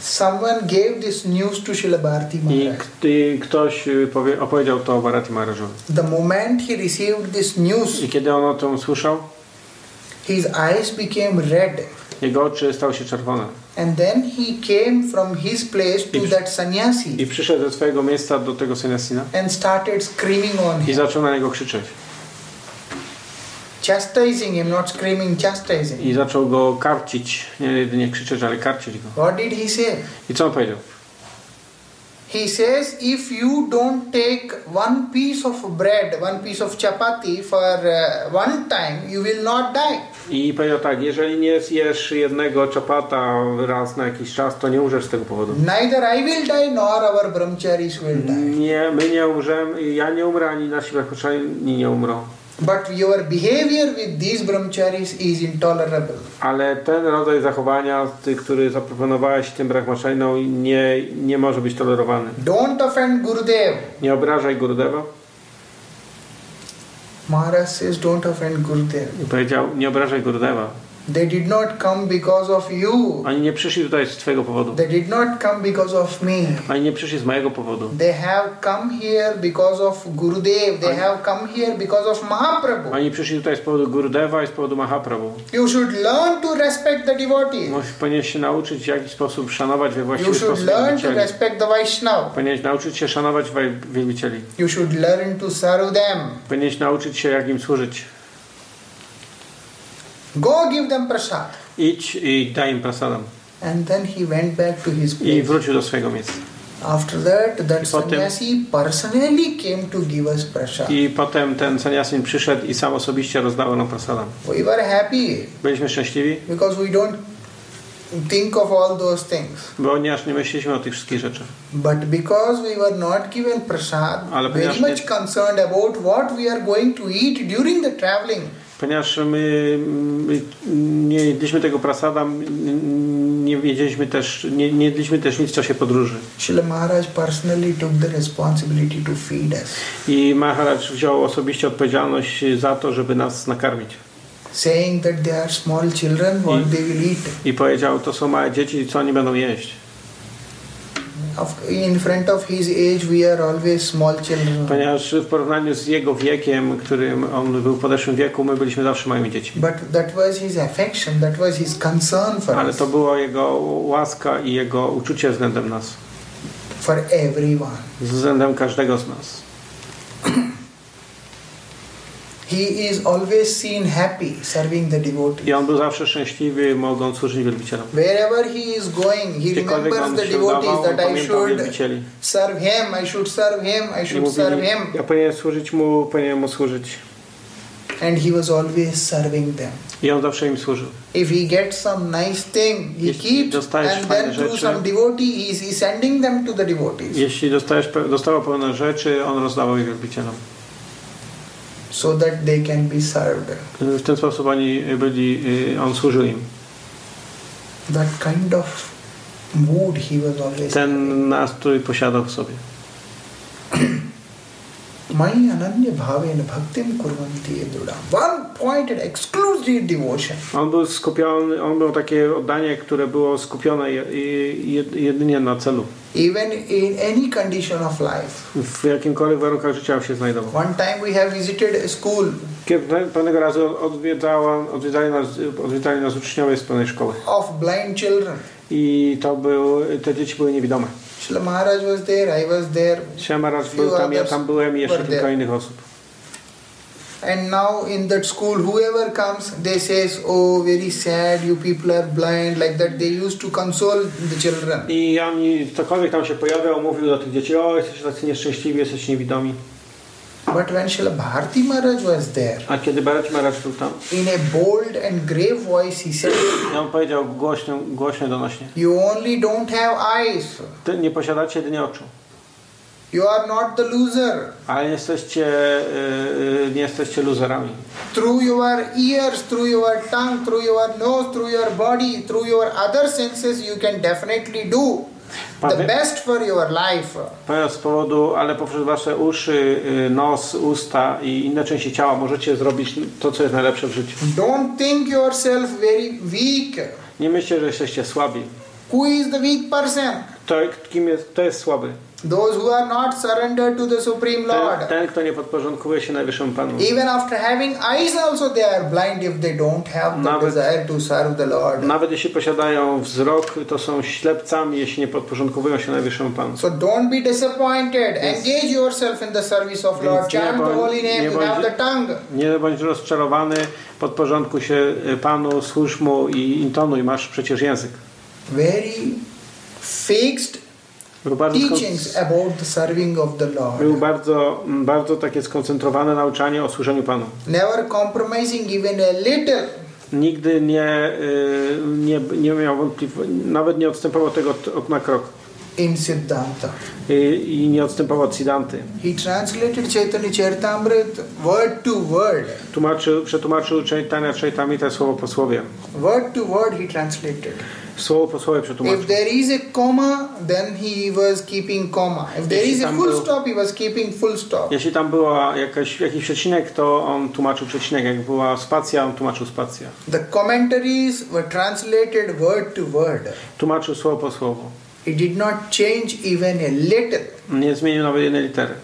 Someone gave this news to Srila Bharati Maharaj. I ktoś opowiedział to Bharati Maharajowi. The moment he received this news. I kiedy on o tym słyszał? His eyes became red. Jego oczy stały się czerwone. And then he came from his place to that sannyasi. I przyszedł ze swojego miejsca do tego sannyasina. And started screaming on him. I zaczął na niego krzyczeć. Chastising him, not screaming, chastising. I zaczął go karcić, nie krzyczeć, ale karcić go. What did he say? I co on powiedział? He says, if you don't take one piece of bread, one piece of chapati for one time, you will not die. I powiedział tak, jeżeli nie zjesz jednego chapata raz na jakiś czas, to nie umrzesz z tego powodu. Neither I will die, nor our brahmacharis will die. Nie, my nie umrzemy, ja nie umrę, ani nasi brahmacharini nie umrą. But your behavior with these brahmacharis is intolerable. Ale ten rodzaj zachowania, który zaproponowałeś tym brahmacharinom, nie może być tolerowany. Don't offend Gurudev. Nie obrażaj Gurudeva. Maharaj says don't offend Gurudev. I powiedział nie obrażaj Gurudeva. They did not come because of you. Oni nie przyszli tutaj z twojego powodu. They did not come because of me. Oni nie przyszli z mojego powodu. They have come here because of Gurudev. They have come here because of Mahaprabhu. Oni przyszli tutaj z powodu Gurudeva i z powodu Mahaprabhu. You should learn to respect the devotees. Powinieneś się nauczyć w jaki sposób szanować we właściwy sposób. You should learn to respect the Vaishnava. Powinieneś nauczyć się szanować wielbicieli. You should learn to serve them. Powinieneś nauczyć się jak im służyć. Go give them prasad. Idź i daj im prasadam. And then he went back to his place. I wrócił do swojego miejsca. After that, that sannyasi personally came to give us prasad. I potem ten sannyasin przyszedł i sam osobiście rozdał nam prasadam. We were happy. Byliśmy szczęśliwi. Because we don't think of all those things. Bo nie myśleliśmy o tych wszystkich rzeczach. But because we were not given prasad, very much concerned about what we are going to eat during the traveling. Ponieważ my nie jedliśmy tego prasada, nie jedliśmy też nic w czasie podróży. Śrila Maharaj personally took the responsibility to feed us. I Maharaj wziął osobiście odpowiedzialność za to, żeby nas nakarmić. Saying that they are small children, what they will eat. I powiedział, to są małe dzieci, co oni będą jeść. In front of his age, we are always small children. Ponieważ w porównaniu z jego wiekiem, którym on był w podeszłym wieku, my byliśmy zawsze małymi dziećmi. But that was his affection, that was his concern for us. Ale to była jego łaska i jego uczucie względem nas. For everyone. Względem każdego z nas. He is always seen happy serving the devotees. I on był zawsze szczęśliwy, mogąc służyć wielbicielom. Wherever he is going, he remembers the devotees that I should serve him, I should serve him, I should serve him. Ja powinienem mu służyć. And he was always serving them. I on zawsze im służył. If he gets some nice thing, he keeps, and then through some devotee, he is sending them to the devotees. Jeśli dostawał pewne rzeczy, on rozdawał je wielbicielom. So that they can be served. W ten sposób on służył im. That kind of mood he was always. Ten nastrój posiadał w sobie. Mayi ananya bhavena bhaktim kurvanti yedrudam. One-pointed, exclusive devotion. On był skupiony, on miał takie oddanie, które było skupione jedynie na celu. Even in any condition of life. W jakimkolwiek warunkach życia się znajdował. One time we have visited a school. Pewnego razu odwiedzali nas uczniowie z pewnej szkoły. Of blind children. I te dzieci były niewidome. Śrila Maharaj was there, I was there. Śrila Maharaj był tam, ja tam byłem i jeszcze kilka innych osób. And now in that school, whoever comes, they says, "Oh, very sad. You people are blind." Like that, they used to console the children. I oni, ktokolwiek tam się pojawiał, mówił do tych dzieci: "O, jesteście tacy nieszczęśliwi, jesteście niewidomi." But when Śrila Bharati Maharaj was there, a kiedy Bharati Maharaj był tam, in a bold and grave voice he said, on powiedział głośno, donośnie: "You only don't have eyes." Ty nie posiadacie jedynie oczu. You are not the loser. Ale nie jesteście loserami. Through your ears, through your tongue, through your nose, through your body, through your other senses, you can definitely do the best for your life. Z powodu, ale poprzez wasze uszy, nos, usta i inne części ciała możecie zrobić to, co jest najlepsze w życiu. Don't think yourself very weak. Nie myślcie, że jesteście słabi. Who is the weak person? Kto jest słaby? Those who are not surrendered to the Supreme Lord. Ten, kto nie podporządkuje się najwyższemu Panu. Even after having eyes also they are blind if they don't have the desire to serve the Lord. Nawet jeśli posiadają wzrok, to są ślepcami, jeśli nie podporządkują się najwyższemu Panu. So don't be disappointed. Engage yourself in the service of Lord. Chant the holy name without the tongue. Nie bądź rozczarowany, podporządkuj się Panu, służ Mu i intonuj, masz przecież język. Very fixed teachings about the serving of the Lord. Był bardzo takie skoncentrowane nauczanie o służeniu Panu. Never compromising even a little. Nigdy nie miał wątpliwości, nawet nie odstępował tego od na krok. In Siddhanta. I nie odstępował od Siddhanty. He translated Chaitanya Charitamrita word to word. Przetłumaczył Chaitanya Charitamrita słowo po słowie. Word to word he translated. Słowo po słowie przetłumaczył. If there is a comma, then he was keeping comma. If there is a full stop, he was keeping full stop. Jeśli tam była jakiś przecinek, to on tłumaczył przecinek. Jak była spacja, on tłumaczył spację. The commentaries were translated word to word. Tłumaczył słowo po słowo. He did not change even a little. Nie zmienił nawet jednej litery.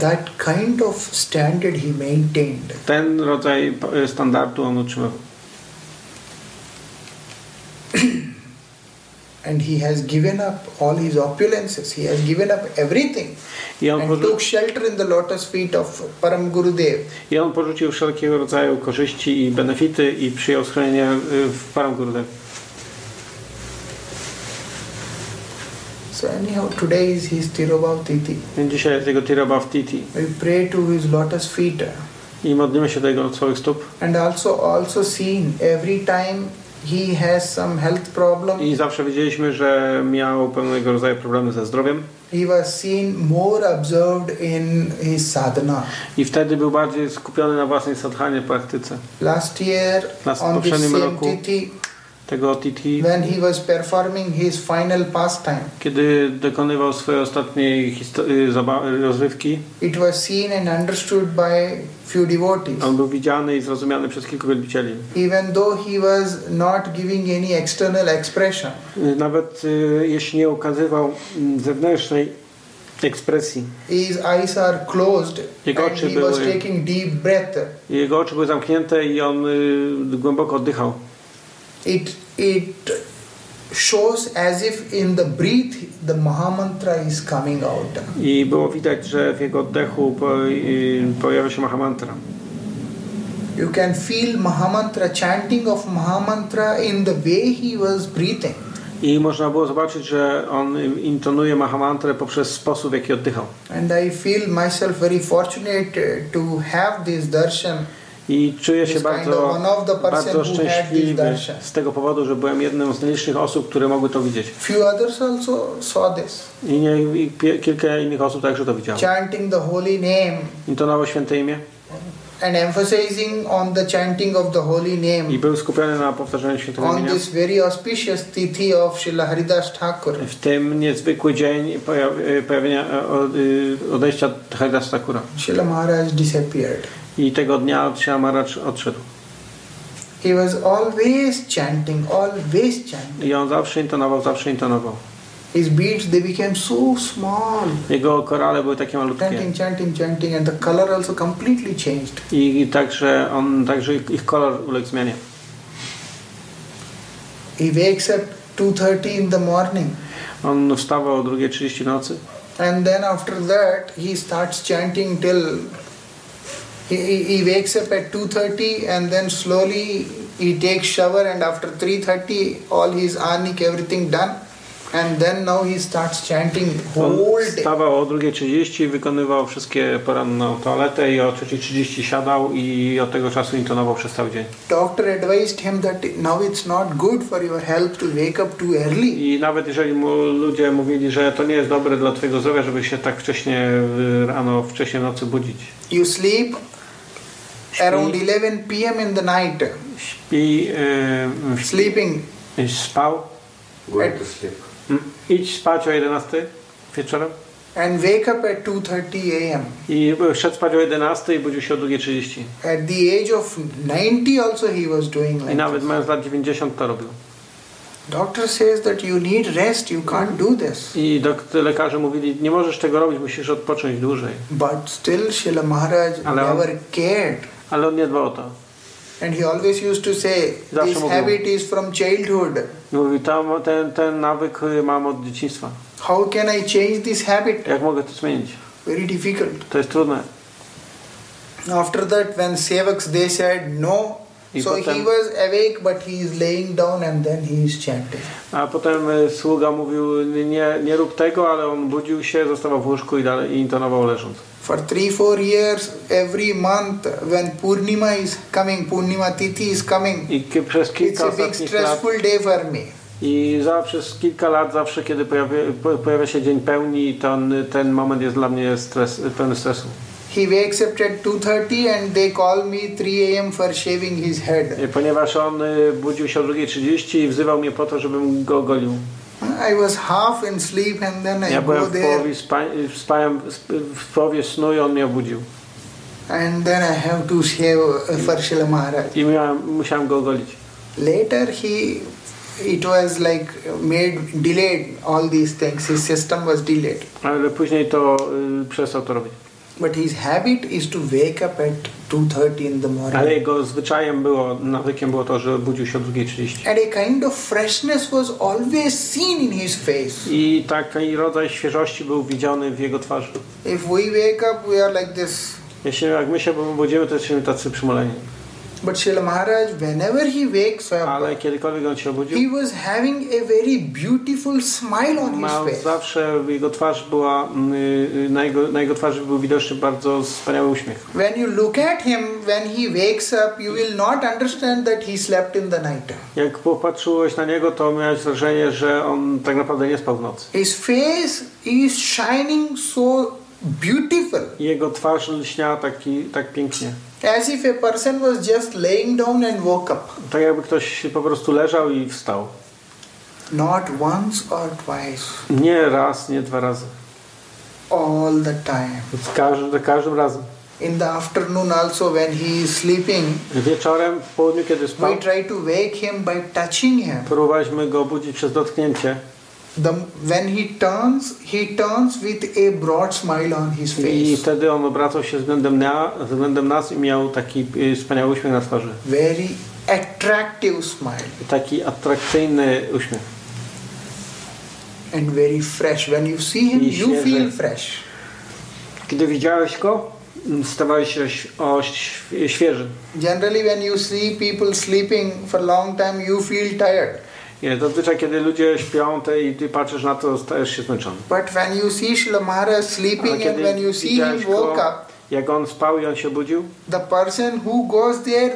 That kind of standard he maintained. Ten rodzaj standardu on utrzymywał. and he has given up all his opulences, he has given up everything and took shelter in the lotus feet of Param Gurudev. I on porzucił wszelkiego rodzaju korzyści i benefity i przyjął schronienie w Param Gurudev. So anyhow, today is his Tirobhav Titi. Dzisiaj jest jego Tirobhav Titi. We pray to his lotus feet. I modlimy się do jego swoich stóp. And also seen every time he has some health problem. I zawsze widzieliśmy, że miał pewnego rodzaju problemy ze zdrowiem. He was seen more absorbed in his sadhana. I wtedy był bardziej skupiony na własnej sadhanie w praktyce. Last year, on the same Titi, tego Titi, when he was performing his final pastime, kiedy dokonywał swojej ostatniej rozrywki, it was seen and understood by few devotees. On był widziany i zrozumiany przez kilku wielbicieli. Even though he was not giving any external expression, nawet jeśli nie ukazywał zewnętrznej ekspresji, his eyes are closed and he was taking deep breath. Jego oczy były zamknięte i on głęboko oddychał. It shows as if in the breath the Mahamantra is coming out. I było widać, że w jego oddechu pojawia się Mahamantra. You can feel Mahamantra, chanting of Mahamantra in the way he was breathing. I można było zobaczyć, że on intonuje Mahamantrę poprzez sposób, w jaki oddychał. And I feel myself very fortunate to have this darshan. I czuję się bardzo szczęśliwy z tego powodu, że byłem jedną z nielicznych osób, które mogły to widzieć. Few others also saw this. I kilka innych osób także to widziało. Chanting the holy name. Intonował święte imię. And emphasizing on the chanting of the holy name. I był skupiony na powtarzaniu świętego imienia. On this very auspicious Titi of Srila Haridas Thakur. W tym niezwykły dzień pojawienia odejścia Haridas Thakura. Srila Maharaj disappeared. I tego dnia Srila Maharaj odszedł. He was always chanting, always chanting. I on zawsze intonował, zawsze intonował. His beads, they became so small. Jego korale były takie malutkie. Chanting, chanting, chanting, and the color also completely changed. I także ich kolor uległ zmianie. He wakes up 2:30 in the morning. On wstawał o 2:30 nocy. And then after that he starts chanting till he wakes up at 2:30 and then slowly he takes shower and after 3:30 all his arnik, everything done, and then now he starts chanting whole day. Wstawał o 2:30, wykonywał wszystkie poranną toaletę i o 3:30 siadał i od tego czasu intonował przez cały dzień. Doctor advised him that now it's not good for your health to wake up too early. I nawet jeżeli mu ludzie mówili, że to nie jest dobre dla twojego zdrowia, żeby się tak wcześnie rano, wcześnie w nocy budzić. You sleep around 11 p.m. in the night. Sleeping. Spał. Going to sleep. Idź spać o 11 wieczorem. And wake up at 2:30 a.m. I szedł spać o 11 i budził się o 2:30. At the age of 90 also he was doing like. I nawet mając lat 90 to robił. Doctor says that you need rest, you can't do this. I lekarze mówili, nie możesz tego robić, musisz odpocząć dłużej. But still Srila Maharaj never cared. Ale on nie dbał o to. And he always used to say, this habit is from childhood. Mówi, ten nawyk mam od dzieciństwa. How can I change this habit? Jak mogę to zmienić? Very difficult. To jest trudne. After that, when sevaks, they said no. So he was awake, but he is laying down and then he is chanting. A potem sługa mówił, nie rób tego, ale on budził się, zostawał w łóżku i dalej intonował leżąc. For 3-4 years, every month, when Purnima is coming, Purnima Titi is coming, it's a big stressful day for me. I przez kilka lat, zawsze kiedy pojawia się dzień pełni, ten moment jest dla mnie pełny stresu. He wakes up at 2:30 and they call me 3 a.m. for shaving his head. Ponieważ on budził się o 2:30 i wzywał mnie po to, żebym go golił. I was half in sleep and then I go there. Ja byłem w połowie snu i on mnie obudził. And then I have to shave for Srila Maharaj. I musiałem go golić. Later it was like delayed all these things. His system was delayed. Ale później to przestał to robić. But his habit is to wake up at 2:30 in the morning. Ale jego zwyczajem było, nawykiem było to, że budził się o 2:30. And a kind of freshness was always seen in his face. I taki rodzaj świeżości był widziany w jego twarzy. If we wake up, we are like this. Jeśli jak my się budzimy, to jesteśmy tacy przymuleni. But Srila Maharaj, whenever he wakes up, ale kiedykolwiek on się obudził, he was having a very beautiful smile on his face. Zawsze jego twarz była, na jego twarzy był widoczny bardzo wspaniały uśmiech. When you look at him when he wakes up, you will not understand that he slept in the night. Jak popatrzyłeś na niego, to miałeś wrażenie, że on tak naprawdę nie spał w nocy. His face is shining so beautiful. Jego twarz lśniała tak pięknie. As if a person was just laying down and woke up. Tak jakby ktoś po prostu leżał i wstał. Not once or twice. Nie raz, nie dwa razy. All the time. Każdym razem. In the afternoon also when he is sleeping. Wieczorem, w południu, kiedy spał. We try to wake him by touching him. Próbowaliśmy go obudzić przez dotknięcie. When he turns with a broad smile on his face. I wtedy on obracał się względem nas i miał taki wspaniały uśmiech na twarzy. Very attractive smile. Taki atrakcyjny uśmiech. And very fresh. When you see him, you feel fresh. Kiedy widziałeś go, stawałeś się świeży. Generally, when you see people sleeping for a long time, you feel tired. Zazwyczaj kiedy ludzie śpią i ty patrzysz na to, stajesz się zmęczony. But when you see Srila Maharaj sleeping and when you see him woke up, jak on spał i on się budził, the person who goes there,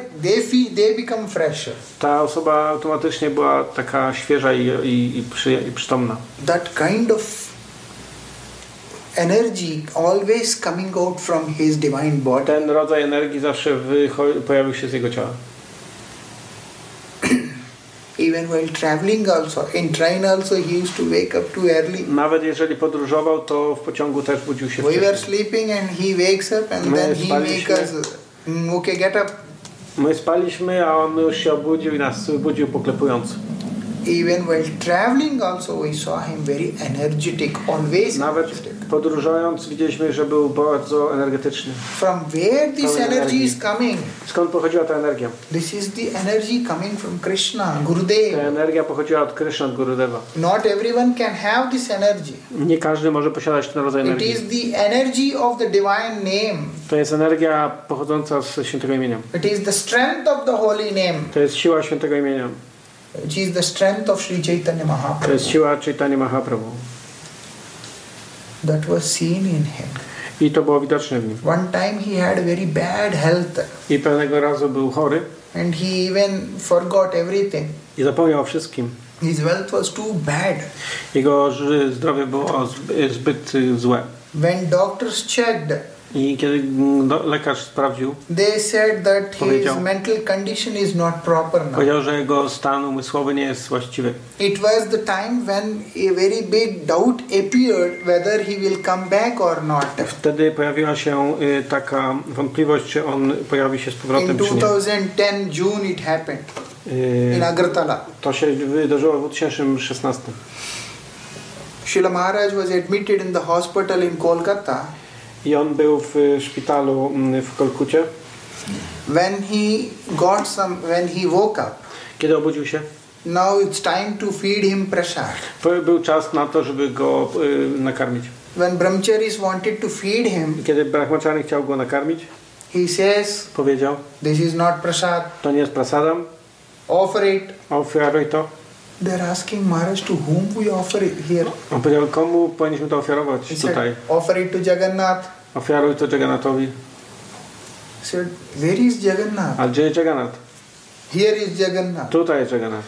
they become fresh. Ta osoba automatycznie była taka świeża i przytomna. That kind of energy always coming out from his divine body. Ten rodzaj energii zawsze pojawił się z jego ciała. Even while traveling also, in train also he used to wake up too early. Nawet jeżeli podróżował, to w pociągu też budził się wcześniej. We were sleeping and he wakes up and then he makes us, okay, get up. My spaliśmy, a on już się obudził i nas budził poklepując. Even while traveling also we saw him very energetic, always. Nawet podróżując widzieliśmy, że był bardzo energetyczny. From where this energy is coming? Skąd pochodziła ta energia? This is the energy coming from Krishna, Gurudev. Ta energia pochodziła od Krishna, od Gurudeva. Not everyone can have this energy. Nie każdy może posiadać ten rodzaj energii. It is the energy of the divine name. To jest energia pochodząca z świętego imienia. It is the strength of the holy name. To jest siła świętego imienia. Which is the strength of Sri Chaitanya Mahaprabhu. To jest siła Chaitanya Mahaprabhu. That was seen in him. I to było widoczne w nim. One time he had very bad health. I pewnego razu był chory. And he even forgot everything. I zapomniał o wszystkim. His wealth was too bad. Jego zdrowie było zbyt złe. When doctors checked, i kiedy lekarz sprawdził, they said that his mental condition is not proper now. Powiedział, że jego stan umysłowy nie jest właściwy. It was the time when a very big doubt appeared whether he will come back or not. Wtedy pojawiła się taka wątpliwość, czy on pojawi się z powrotem. In 2010 June it happened. In Agartala. To się wydarzyło w 2016. Srila Maharaj was admitted in the hospital in Kolkata. I on był w szpitalu w Kolkucie. When he woke up. Kiedy obudził się? Now it's time to feed him prasad. Był czas na to, żeby go nakarmić. When Brahmacharis wanted to feed him. Kiedy Brahmachari chciał go nakarmić. He says. Powiedział. This is not prasad. To nie jest prasadam. Offer it. Ofiaruj to. They're asking Maharaj to whom we offer it here. On powiedział, komu powinniśmy to ofiarować tutaj. Offer it to Jagannath. Ofiaruj to Jagannathowi. Said, where is Jagannath? A gdzie jest Jagannath? Here is Jagannath. Tutaj jest Jagannath.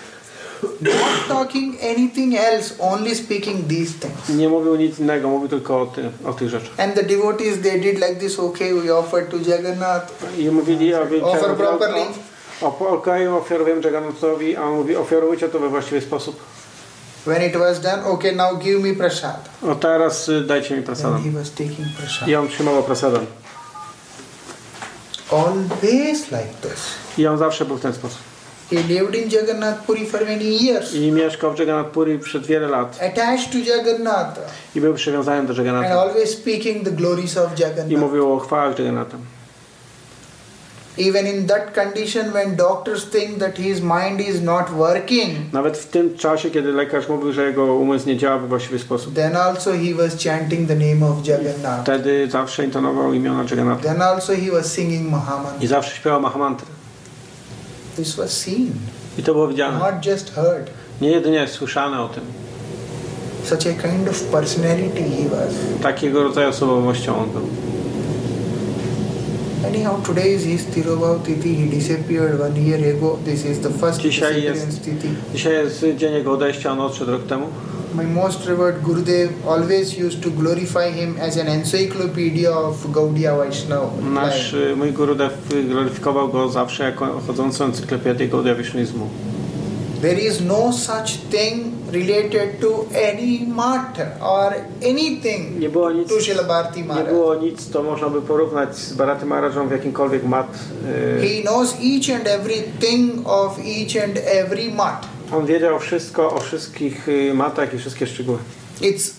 Not talking anything else, only speaking these things. Nie mówił nic innego, mówił tylko o tych rzeczach. And the devotees they did like this, okay, we offer to Jagannath. I mówili, offer properly. Okej, ofiarowałem Jagannathowi, a on mówi, ofiarujcie to we właściwy sposób. When it was done, okay, now give me prasad. O teraz dajcie mi prasadam. He was taking prasad. I on trzymał prasadam. Always like this. I on zawsze był w ten sposób. He lived in Jagannath Puri for many years. I mieszkał w Jagannath Puri przez wiele lat. Attached to Jagannath. I był przywiązany do Jagannatha. And always speaking the glories of Jagannath. I mówił o chwałach Jagannatha. Even in that condition when doctors think that his mind is not working. Nawet w tym czasie, kiedy lekarz mówił, że jego umysł nie działa w właściwy sposób. Then also he was chanting the name of Jagannath. Wtedy zawsze intonował imiona Jagannatha. Then also he was singing Mahamantra. I zawsze śpiewał Mahamantrę. This was seen. I to było widziane. Not just heard. Nie jedynie słyszane o tym. Such a kind of personality he was. Takiego rodzaju osobowością on był. Anyhow, today is his Tirobhav Titi. He disappeared 1 year ago. This is the first disappearance Titi. Dzisiaj jest dzień jego odejścia. On odszedł rok temu. My most revered Gurudev always used to glorify him as an encyclopedia of Gaudiya Vaishnava. Mój Gurudev gloryfikował go zawsze jako chodzącą encyklopedię Gaudiya Vaishnavizmu. There is no such thing related to any math or anything to Srila Bharati Maharaj. Nie było nic, co można by porównać z Bharati Maharajom w jakimkolwiek math. He knows each and everything of each and every math. On wiedział wszystko o wszystkich matach i wszystkie szczegóły. It's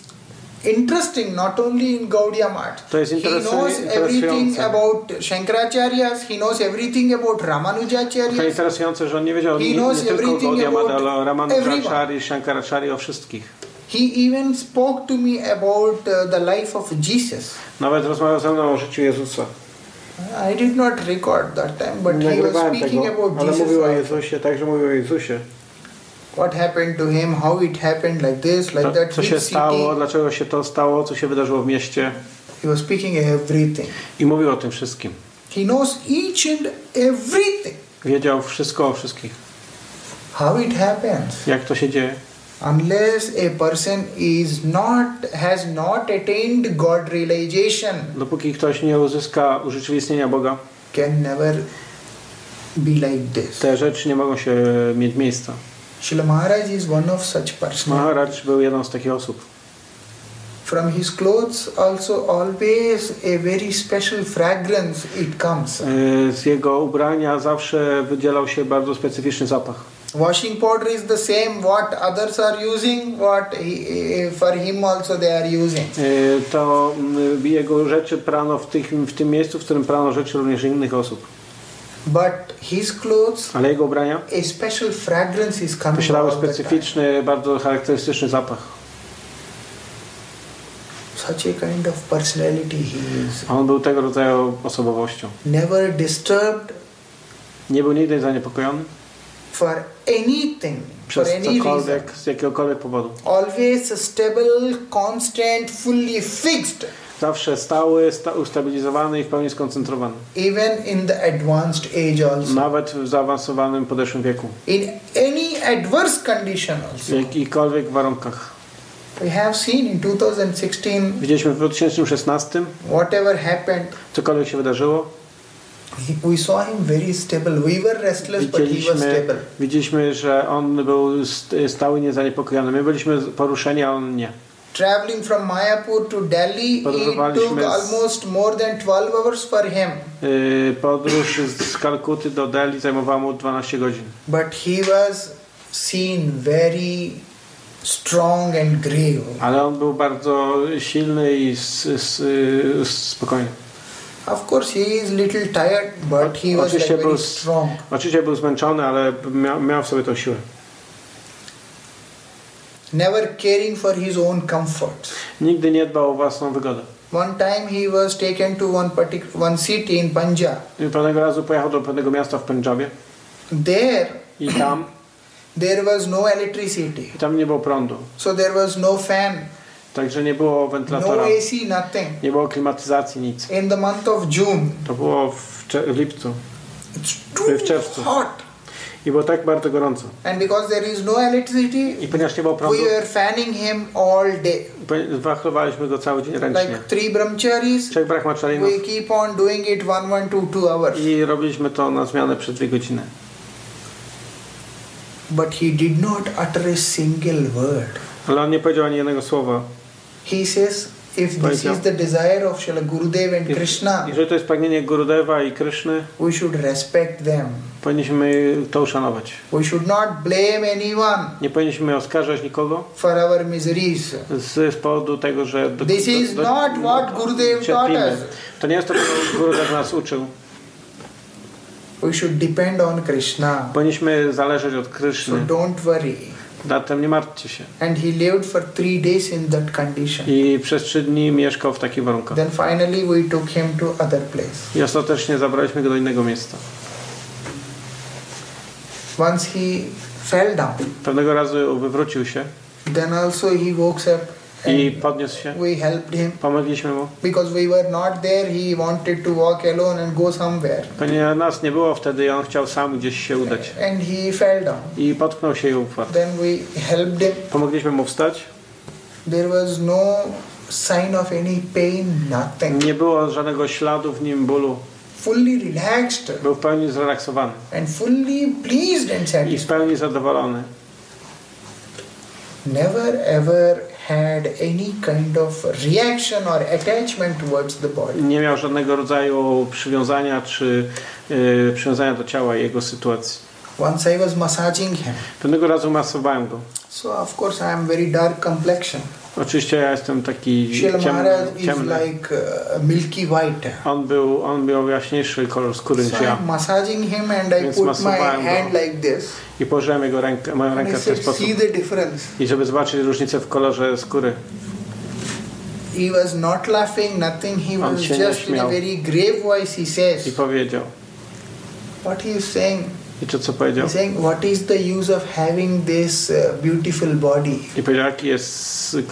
interesting not only in Gaudiya Math. To jest interesujące. He knows everything about Shankaracharyas, he knows everything about Ramanujacharyas. To jest interesujące, że on nie wiedział nie tylko o Gaudiya Math, ale o Ramanujacharyach, Shankaracharyach, o wszystkich. He even spoke to me about the life of Jesus. Nawet rozmawiał ze mną o życiu Jezusa. I did not record that time, but he was speaking about Jesus. Ale mówił o Jezusie, także mówił o Jezusie. What happened to him? How it happened? Like this, like that. Co się stało? Dlaczego się to stało? Co się wydarzyło w mieście? He was speaking everything. I mówił o tym wszystkim. He knows each and everything. Wiedział wszystko o wszystkich. How it happens? Jak to się dzieje? Unless a person has not attained God realization. Dopóki ktoś nie uzyska urzeczywistnienia Boga, can never be like this. Te rzeczy nie mogą się mieć miejsca. Srila Maharaj is one of such person. Maharaj był jedną z takich osób. From his clothes also always a very special fragrance it comes. Z jego ubrania zawsze wydzielał się bardzo specyficzny zapach. Washing powder is the same what others are using, what for him also they are using. To jego rzeczy prano w tym miejscu, w którym prano rzeczy również innych osób. But his clothes, ale jego ubrania posiadały specyficzny, bardzo charakterystyczny zapach. Such a kind of personality he is. On był tego rodzaju osobowością. Never disturbed. Nie był nigdy zaniepokojony. For anything. Przez cokolwiek, z jakiegokolwiek powodu. Always stable, constant, fully fixed. Zawsze stały, ustabilizowany i w pełni skoncentrowany. Even in the advanced age also. Nawet w zaawansowanym podeszłym wieku. In any adverse condition also. W jakichkolwiek warunkach. We have seen in 2016. Widzieliśmy w 2016. Whatever happened. Cokolwiek się wydarzyło. We saw him very stable. We were restless, but he was stable. Widzieliśmy, że on był stały, niezaniepokojony. My byliśmy poruszeni, a on nie. Traveling from Mayapur to Delhi, it took almost more than 12 hours for him. Podróż z Kalkuty do Delhi zajmowała mu 12 godzin. But he was seen very strong and grave. Ale on był bardzo silny i spokojny. Of course he is little tired, but he was very strong. Oczywiście był zmęczony, ale miał w sobie tą siłę. Never caring for his own comfort. Nigdy nie dbał o własną wygodę. One time he was taken to one city in Punjab. Pewnego razu pojechał do pewnego miasta w Pendżabie. There. I tam. There was no electricity. I tam nie było prądu. So there was no fan. Także nie było wentylatora. No AC, nothing. Nie było klimatyzacji, nic. In the month of June. To było w lipcu. It's too hot. I było tak bardzo gorąco. And because there is no electricity, i ponieważ nie było prądu, we were fanning him all day. Wachlowaliśmy go cały dzień ręcznie. Like 3 Brahmacharis, 3 Brahmacharinów. We keep on doing it 1 to 2 hours. I robiliśmy to na zmianę przez 2 godziny. But he did not utter a single word. Ale on nie powiedział ani jednego słowa. He says, If this is the desire of Srila Gurudev and Krishna, jeżeli to jest pragnienie Gurudewa i Krishny, we should respect them. Powinniśmy to uszanować. We should not blame anyone. Nie powinniśmy oskarżać nikogo for our miseries. Z powodu tego, że this is not what Gurudev taught us. To nie jest to, co Gurudev nas uczył. We should depend on Krishna. Powinniśmy zależeć od Krishny. So don't worry. Zatem nie martwcie się. And he lived for 3 days in that condition. I przez 3 dni mieszkał w takich warunkach. Then finally we took him to other place. I ostatecznie zabraliśmy go do innego miejsca. Once he fell down. Pewnego razu wywrócił się. Then also he woke up. I podniósł się. We helped him. Pomogliśmy mu. Because we were not there, he wanted to walk alone and go somewhere. Ponieważ nas nie było wtedy, on chciał sam gdzieś się udać. And he fell down. I potknął się i upadł. Then we helped him. Pomogliśmy mu wstać. There was no sign of any pain, nothing. Nie było żadnego śladu w nim bólu. Fully relaxed. Był w pełni zrelaksowany. And fully pleased and satisfied. I w pełni zadowolony. Never ever had any kind of reaction or attachment towards the body. Nie miał żadnego rodzaju przywiązania czy przywiązania do ciała i jego sytuacji. Once I was massaging him. Pewnego razu masowałem go. So of course I am very dark complexion. Oczywiście ja jestem taki ciemny. Like milky white. On był jaśniejszy kolor skóry niż ja. Massaging him and I put my hand like this. I położyłem jego rękę, moją rękę w ten sposób. See the difference. I żeby zobaczyć różnicę w kolorze skóry. He was not laughing, nothing. He was just in a very grave voice he says. I powiedział. What he is saying? I to, co powiedział? What is the use of having this beautiful body? I powiedział,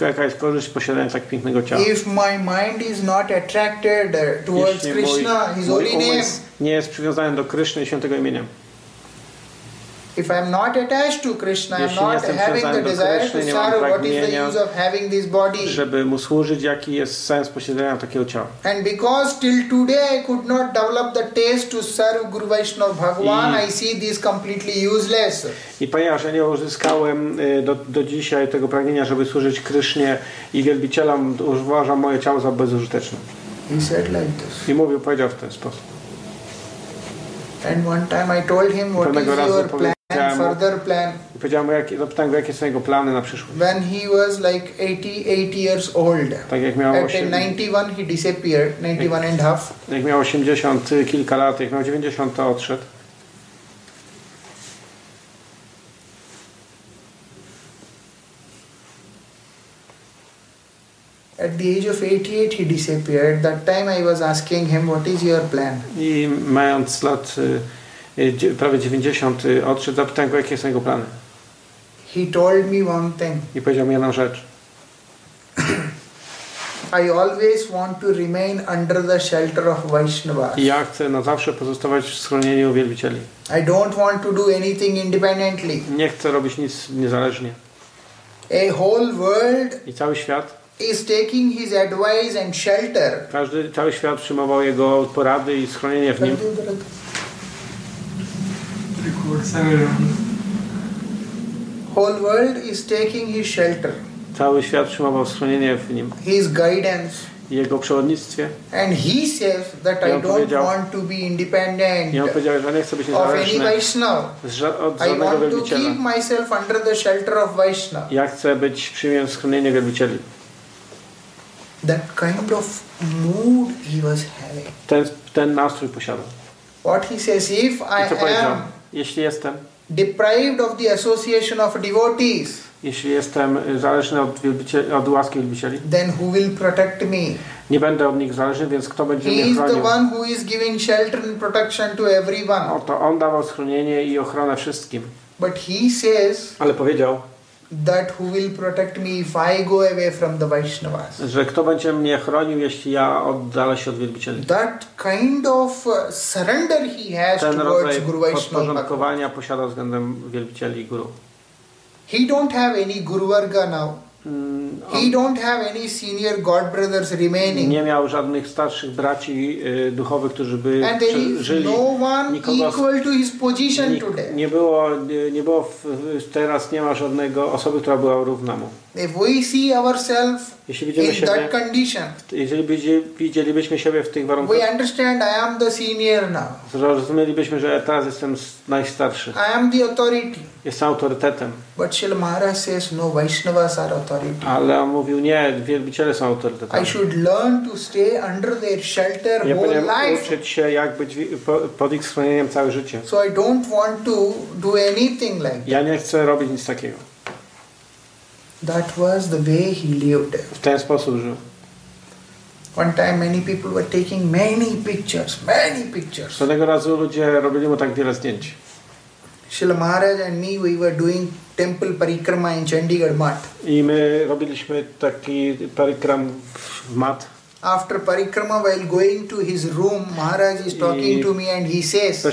jaka jest korzyść posiadania tak pięknego ciała. If my mind is not attracted towards Krishna, his holy name, nie jest przywiązany do Krishna i świętego imienia. If I am not attached to Krishna, I am not having the desire to serve, what is the use of having this body? Żeby mu służyć, jaki jest sens posiadania takiego ciała. And because till today I could not develop the taste to serve Guru Vaishnava Bhagwan, I see this completely useless. I ponieważ ja nie uzyskałem do dzisiaj tego pragnienia, żeby służyć Krishnie i wielbicielom, uważam moje ciało za bezużyteczne. He said like this. I powiedział w ten sposób. And one time I told him what is your plan. I powiedziałem mu, jakie są jego plany na przyszłość. When he was like 88 years old. Tak jak miał 91 he disappeared, 91 and half. Jak miał 80 kilka lat, jak miał 90 to odszedł. At the age of 88 he disappeared. That time I was asking him, what is your plan? I mając lat prawie 90 odszedł, zapytałem go, jakie są jego plany. He told me one thing. I powiedział mi jedną rzecz. I always want to remain under the shelter of Vaishnavas. Ja chcę na zawsze pozostawać w schronieniu wielbicieli. I don't want to do anything independently. Nie chcę robić nic niezależnie. A whole world. I cały świat. Is taking his advice and shelter. Cały świat przyjmował jego porady i schronienie w nim. Whole world is taking his shelter. Cały świat przyjmował schronienie w nim. His guidance. Jego przewodnictwie. And he says that I don't want to be independent. I on powiedział, że nie chcę być niezależny od żadnego wielbiciela. I want to keep myself under the shelter of Vaishnava. Ja chcę być przyjmiem schronienie wielbicieli. That kind of mood he was having. Ten nastrój posiadał. What he says, if I am, jeśli jestem, deprived of the association of devotees, jeśli jestem zależny od łaski wielbicieli, then who will protect me? Nie będę od nich zależny, więc kto będzie mnie chronił? He is the one who is giving shelter and protection to everyone. Oto on dawał schronienie i ochronę wszystkim. But he says, ale powiedział, that who will protect me if I go away from the Vaishnavas. Że kto będzie mnie chronił, jeśli ja oddalę się od wielbicieli. That kind of surrender he has towards Guru Vaishnava. Podporządkowania posiada względem wielbicieli i guru. He don't have any Guru Varga now. He don't have any senior Godbrothers remaining. Nie miał żadnych starszych braci duchowych, którzy by żyli. No one equal to his position today. Nie było teraz, nie ma żadnego osoby, która była równa mu. If we see ourselves in that condition, jeżeli widzielibyśmy siebie w tych warunkach, we understand I am the senior now. Zrozumielibyśmy, że ja teraz jestem najstarszy. I am the authority. Jestem autorytetem. But Srila Maharaj says no, Vaishnavas are authority. Ale on mówił nie, wielbiciele są autorytetami. I should learn to stay under their shelter whole life. Uczyć się jak być pod ich schronieniem całe życie. So I don't want to do anything like that. Ja nie chcę robić nic takiego. That was the way he lived. W ten sposób żył. One time many people were taking many pictures. Pewnego razu ludzie robili mu tak wiele zdjęć. Srila Maharaj and me, we were doing temple parikrama in Chandigarh Math. I my robiliśmy taki parikram w Math. After parikrama, while going to his room, Maharaj is talking to me and he says,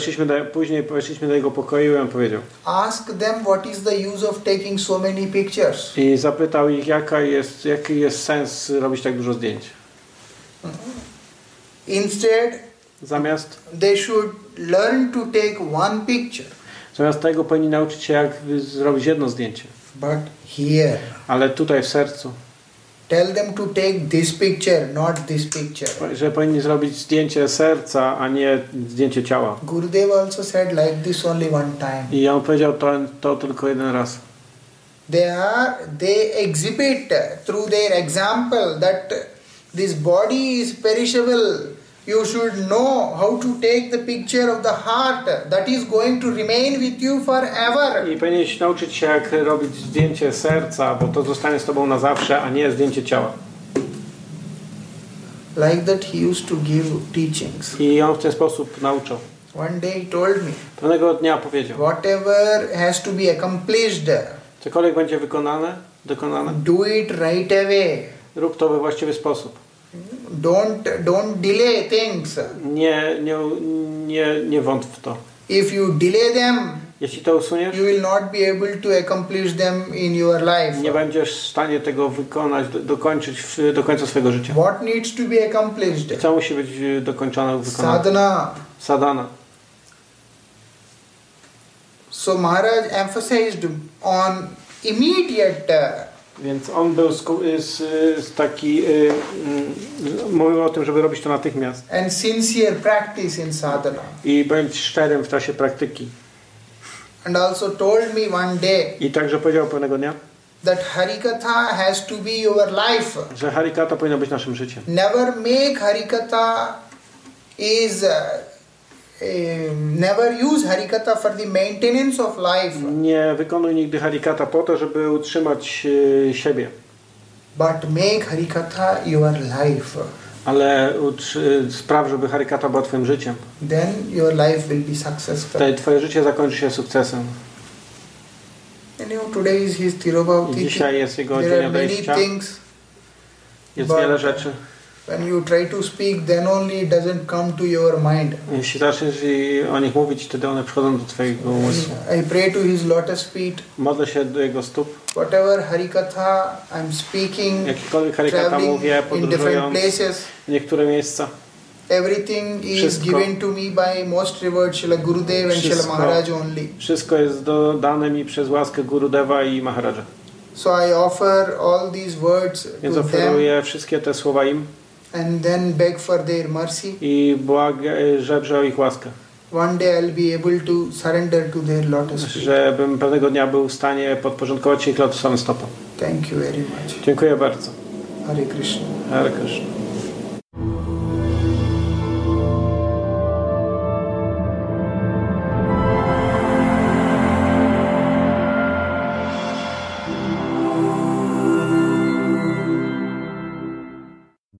później weszliśmy do jego pokoju i on powiedział, ask them what is the use of taking so many pictures. I zapytał ich, jaki jest sens robić tak dużo zdjęć. Instead, zamiast they should learn to take one picture. Zamiast tego powinni nauczyć się, jak zrobić jedno zdjęcie. But here, ale tutaj w sercu. Tell them to take this picture, not this picture. Że powinni zrobić zdjęcie serca, a nie zdjęcie ciała. Gurudev also said like this only one time. I on powiedział to tylko jeden raz. They exhibit through their example that this body is perishable. You should know how to take the picture of the heart that is going to remain with you forever. I powinieneś nauczyć się, jak robić zdjęcie serca, bo to zostanie z tobą na zawsze, a nie zdjęcie ciała. Like that he used to give teachings. I on w ten sposób nauczał. One day he told me. Pewnego dnia powiedział. Whatever has to be accomplished. Cokolwiek będzie dokonane. Do it right away. Rób to we właściwy sposób. Don't delay things. Nie wątp w to. If you delay them, jeśli to usuniesz, you will not be able to accomplish them in your life. Nie będziesz w stanie tego wykonać, dokończyć do końca swojego życia. What needs to be accomplished? Co musi być dokończone, wykonane? Sadhana. So Maharaj emphasized on immediate. Więc on był taki mówił o tym, żeby robić to natychmiast. And sincere practice in sadhana. I byłem szczerym w czasie praktyki. And also told me one day. I także powiedział pewnego dnia. That harikatha has to be your life. Że harikatha powinna być naszym życiem. Never make harikatha is never use harikatha for the maintenance of life. Nie wykonuj nigdy harikatha po to, żeby utrzymać siebie. But make harikatha your life. Ale spraw, żeby harikatha była twoim życiem. Then your life will be successful. Wtedy twoje życie zakończy się sukcesem. And you know, today is his Tirobhav Titi. Dzisiaj jest jego dzień odejścia. Jest wiele rzeczy. When you try to speak, then only it doesn't come to your mind. Jeśli zaczniesz o nich mówić, wtedy one przychodzą do twojego umysłu. I pray to his lotus feet. Modlę się do jego stóp. Whatever harikatha I'm speaking, jakikolwiek harikatha mówię, podróżując w niektóre miejsca. Everything is given to me by most revered Srila Gurudev and Srila Maharaj only. Wszystko jest dane mi przez łaskę Gurudeva i Maharaja. So I offer all these words to them. Więc oferuję wszystkie te słowa im. And then beg for their mercy. I żebrzę o ich łaskę. One day I'll be able to surrender to their lotus feet. Żebym pewnego dnia był w stanie podporządkować się ich lotosowym stopom. Thank you very much. Dziękuję bardzo. Hare Krishna. Hare Krishna.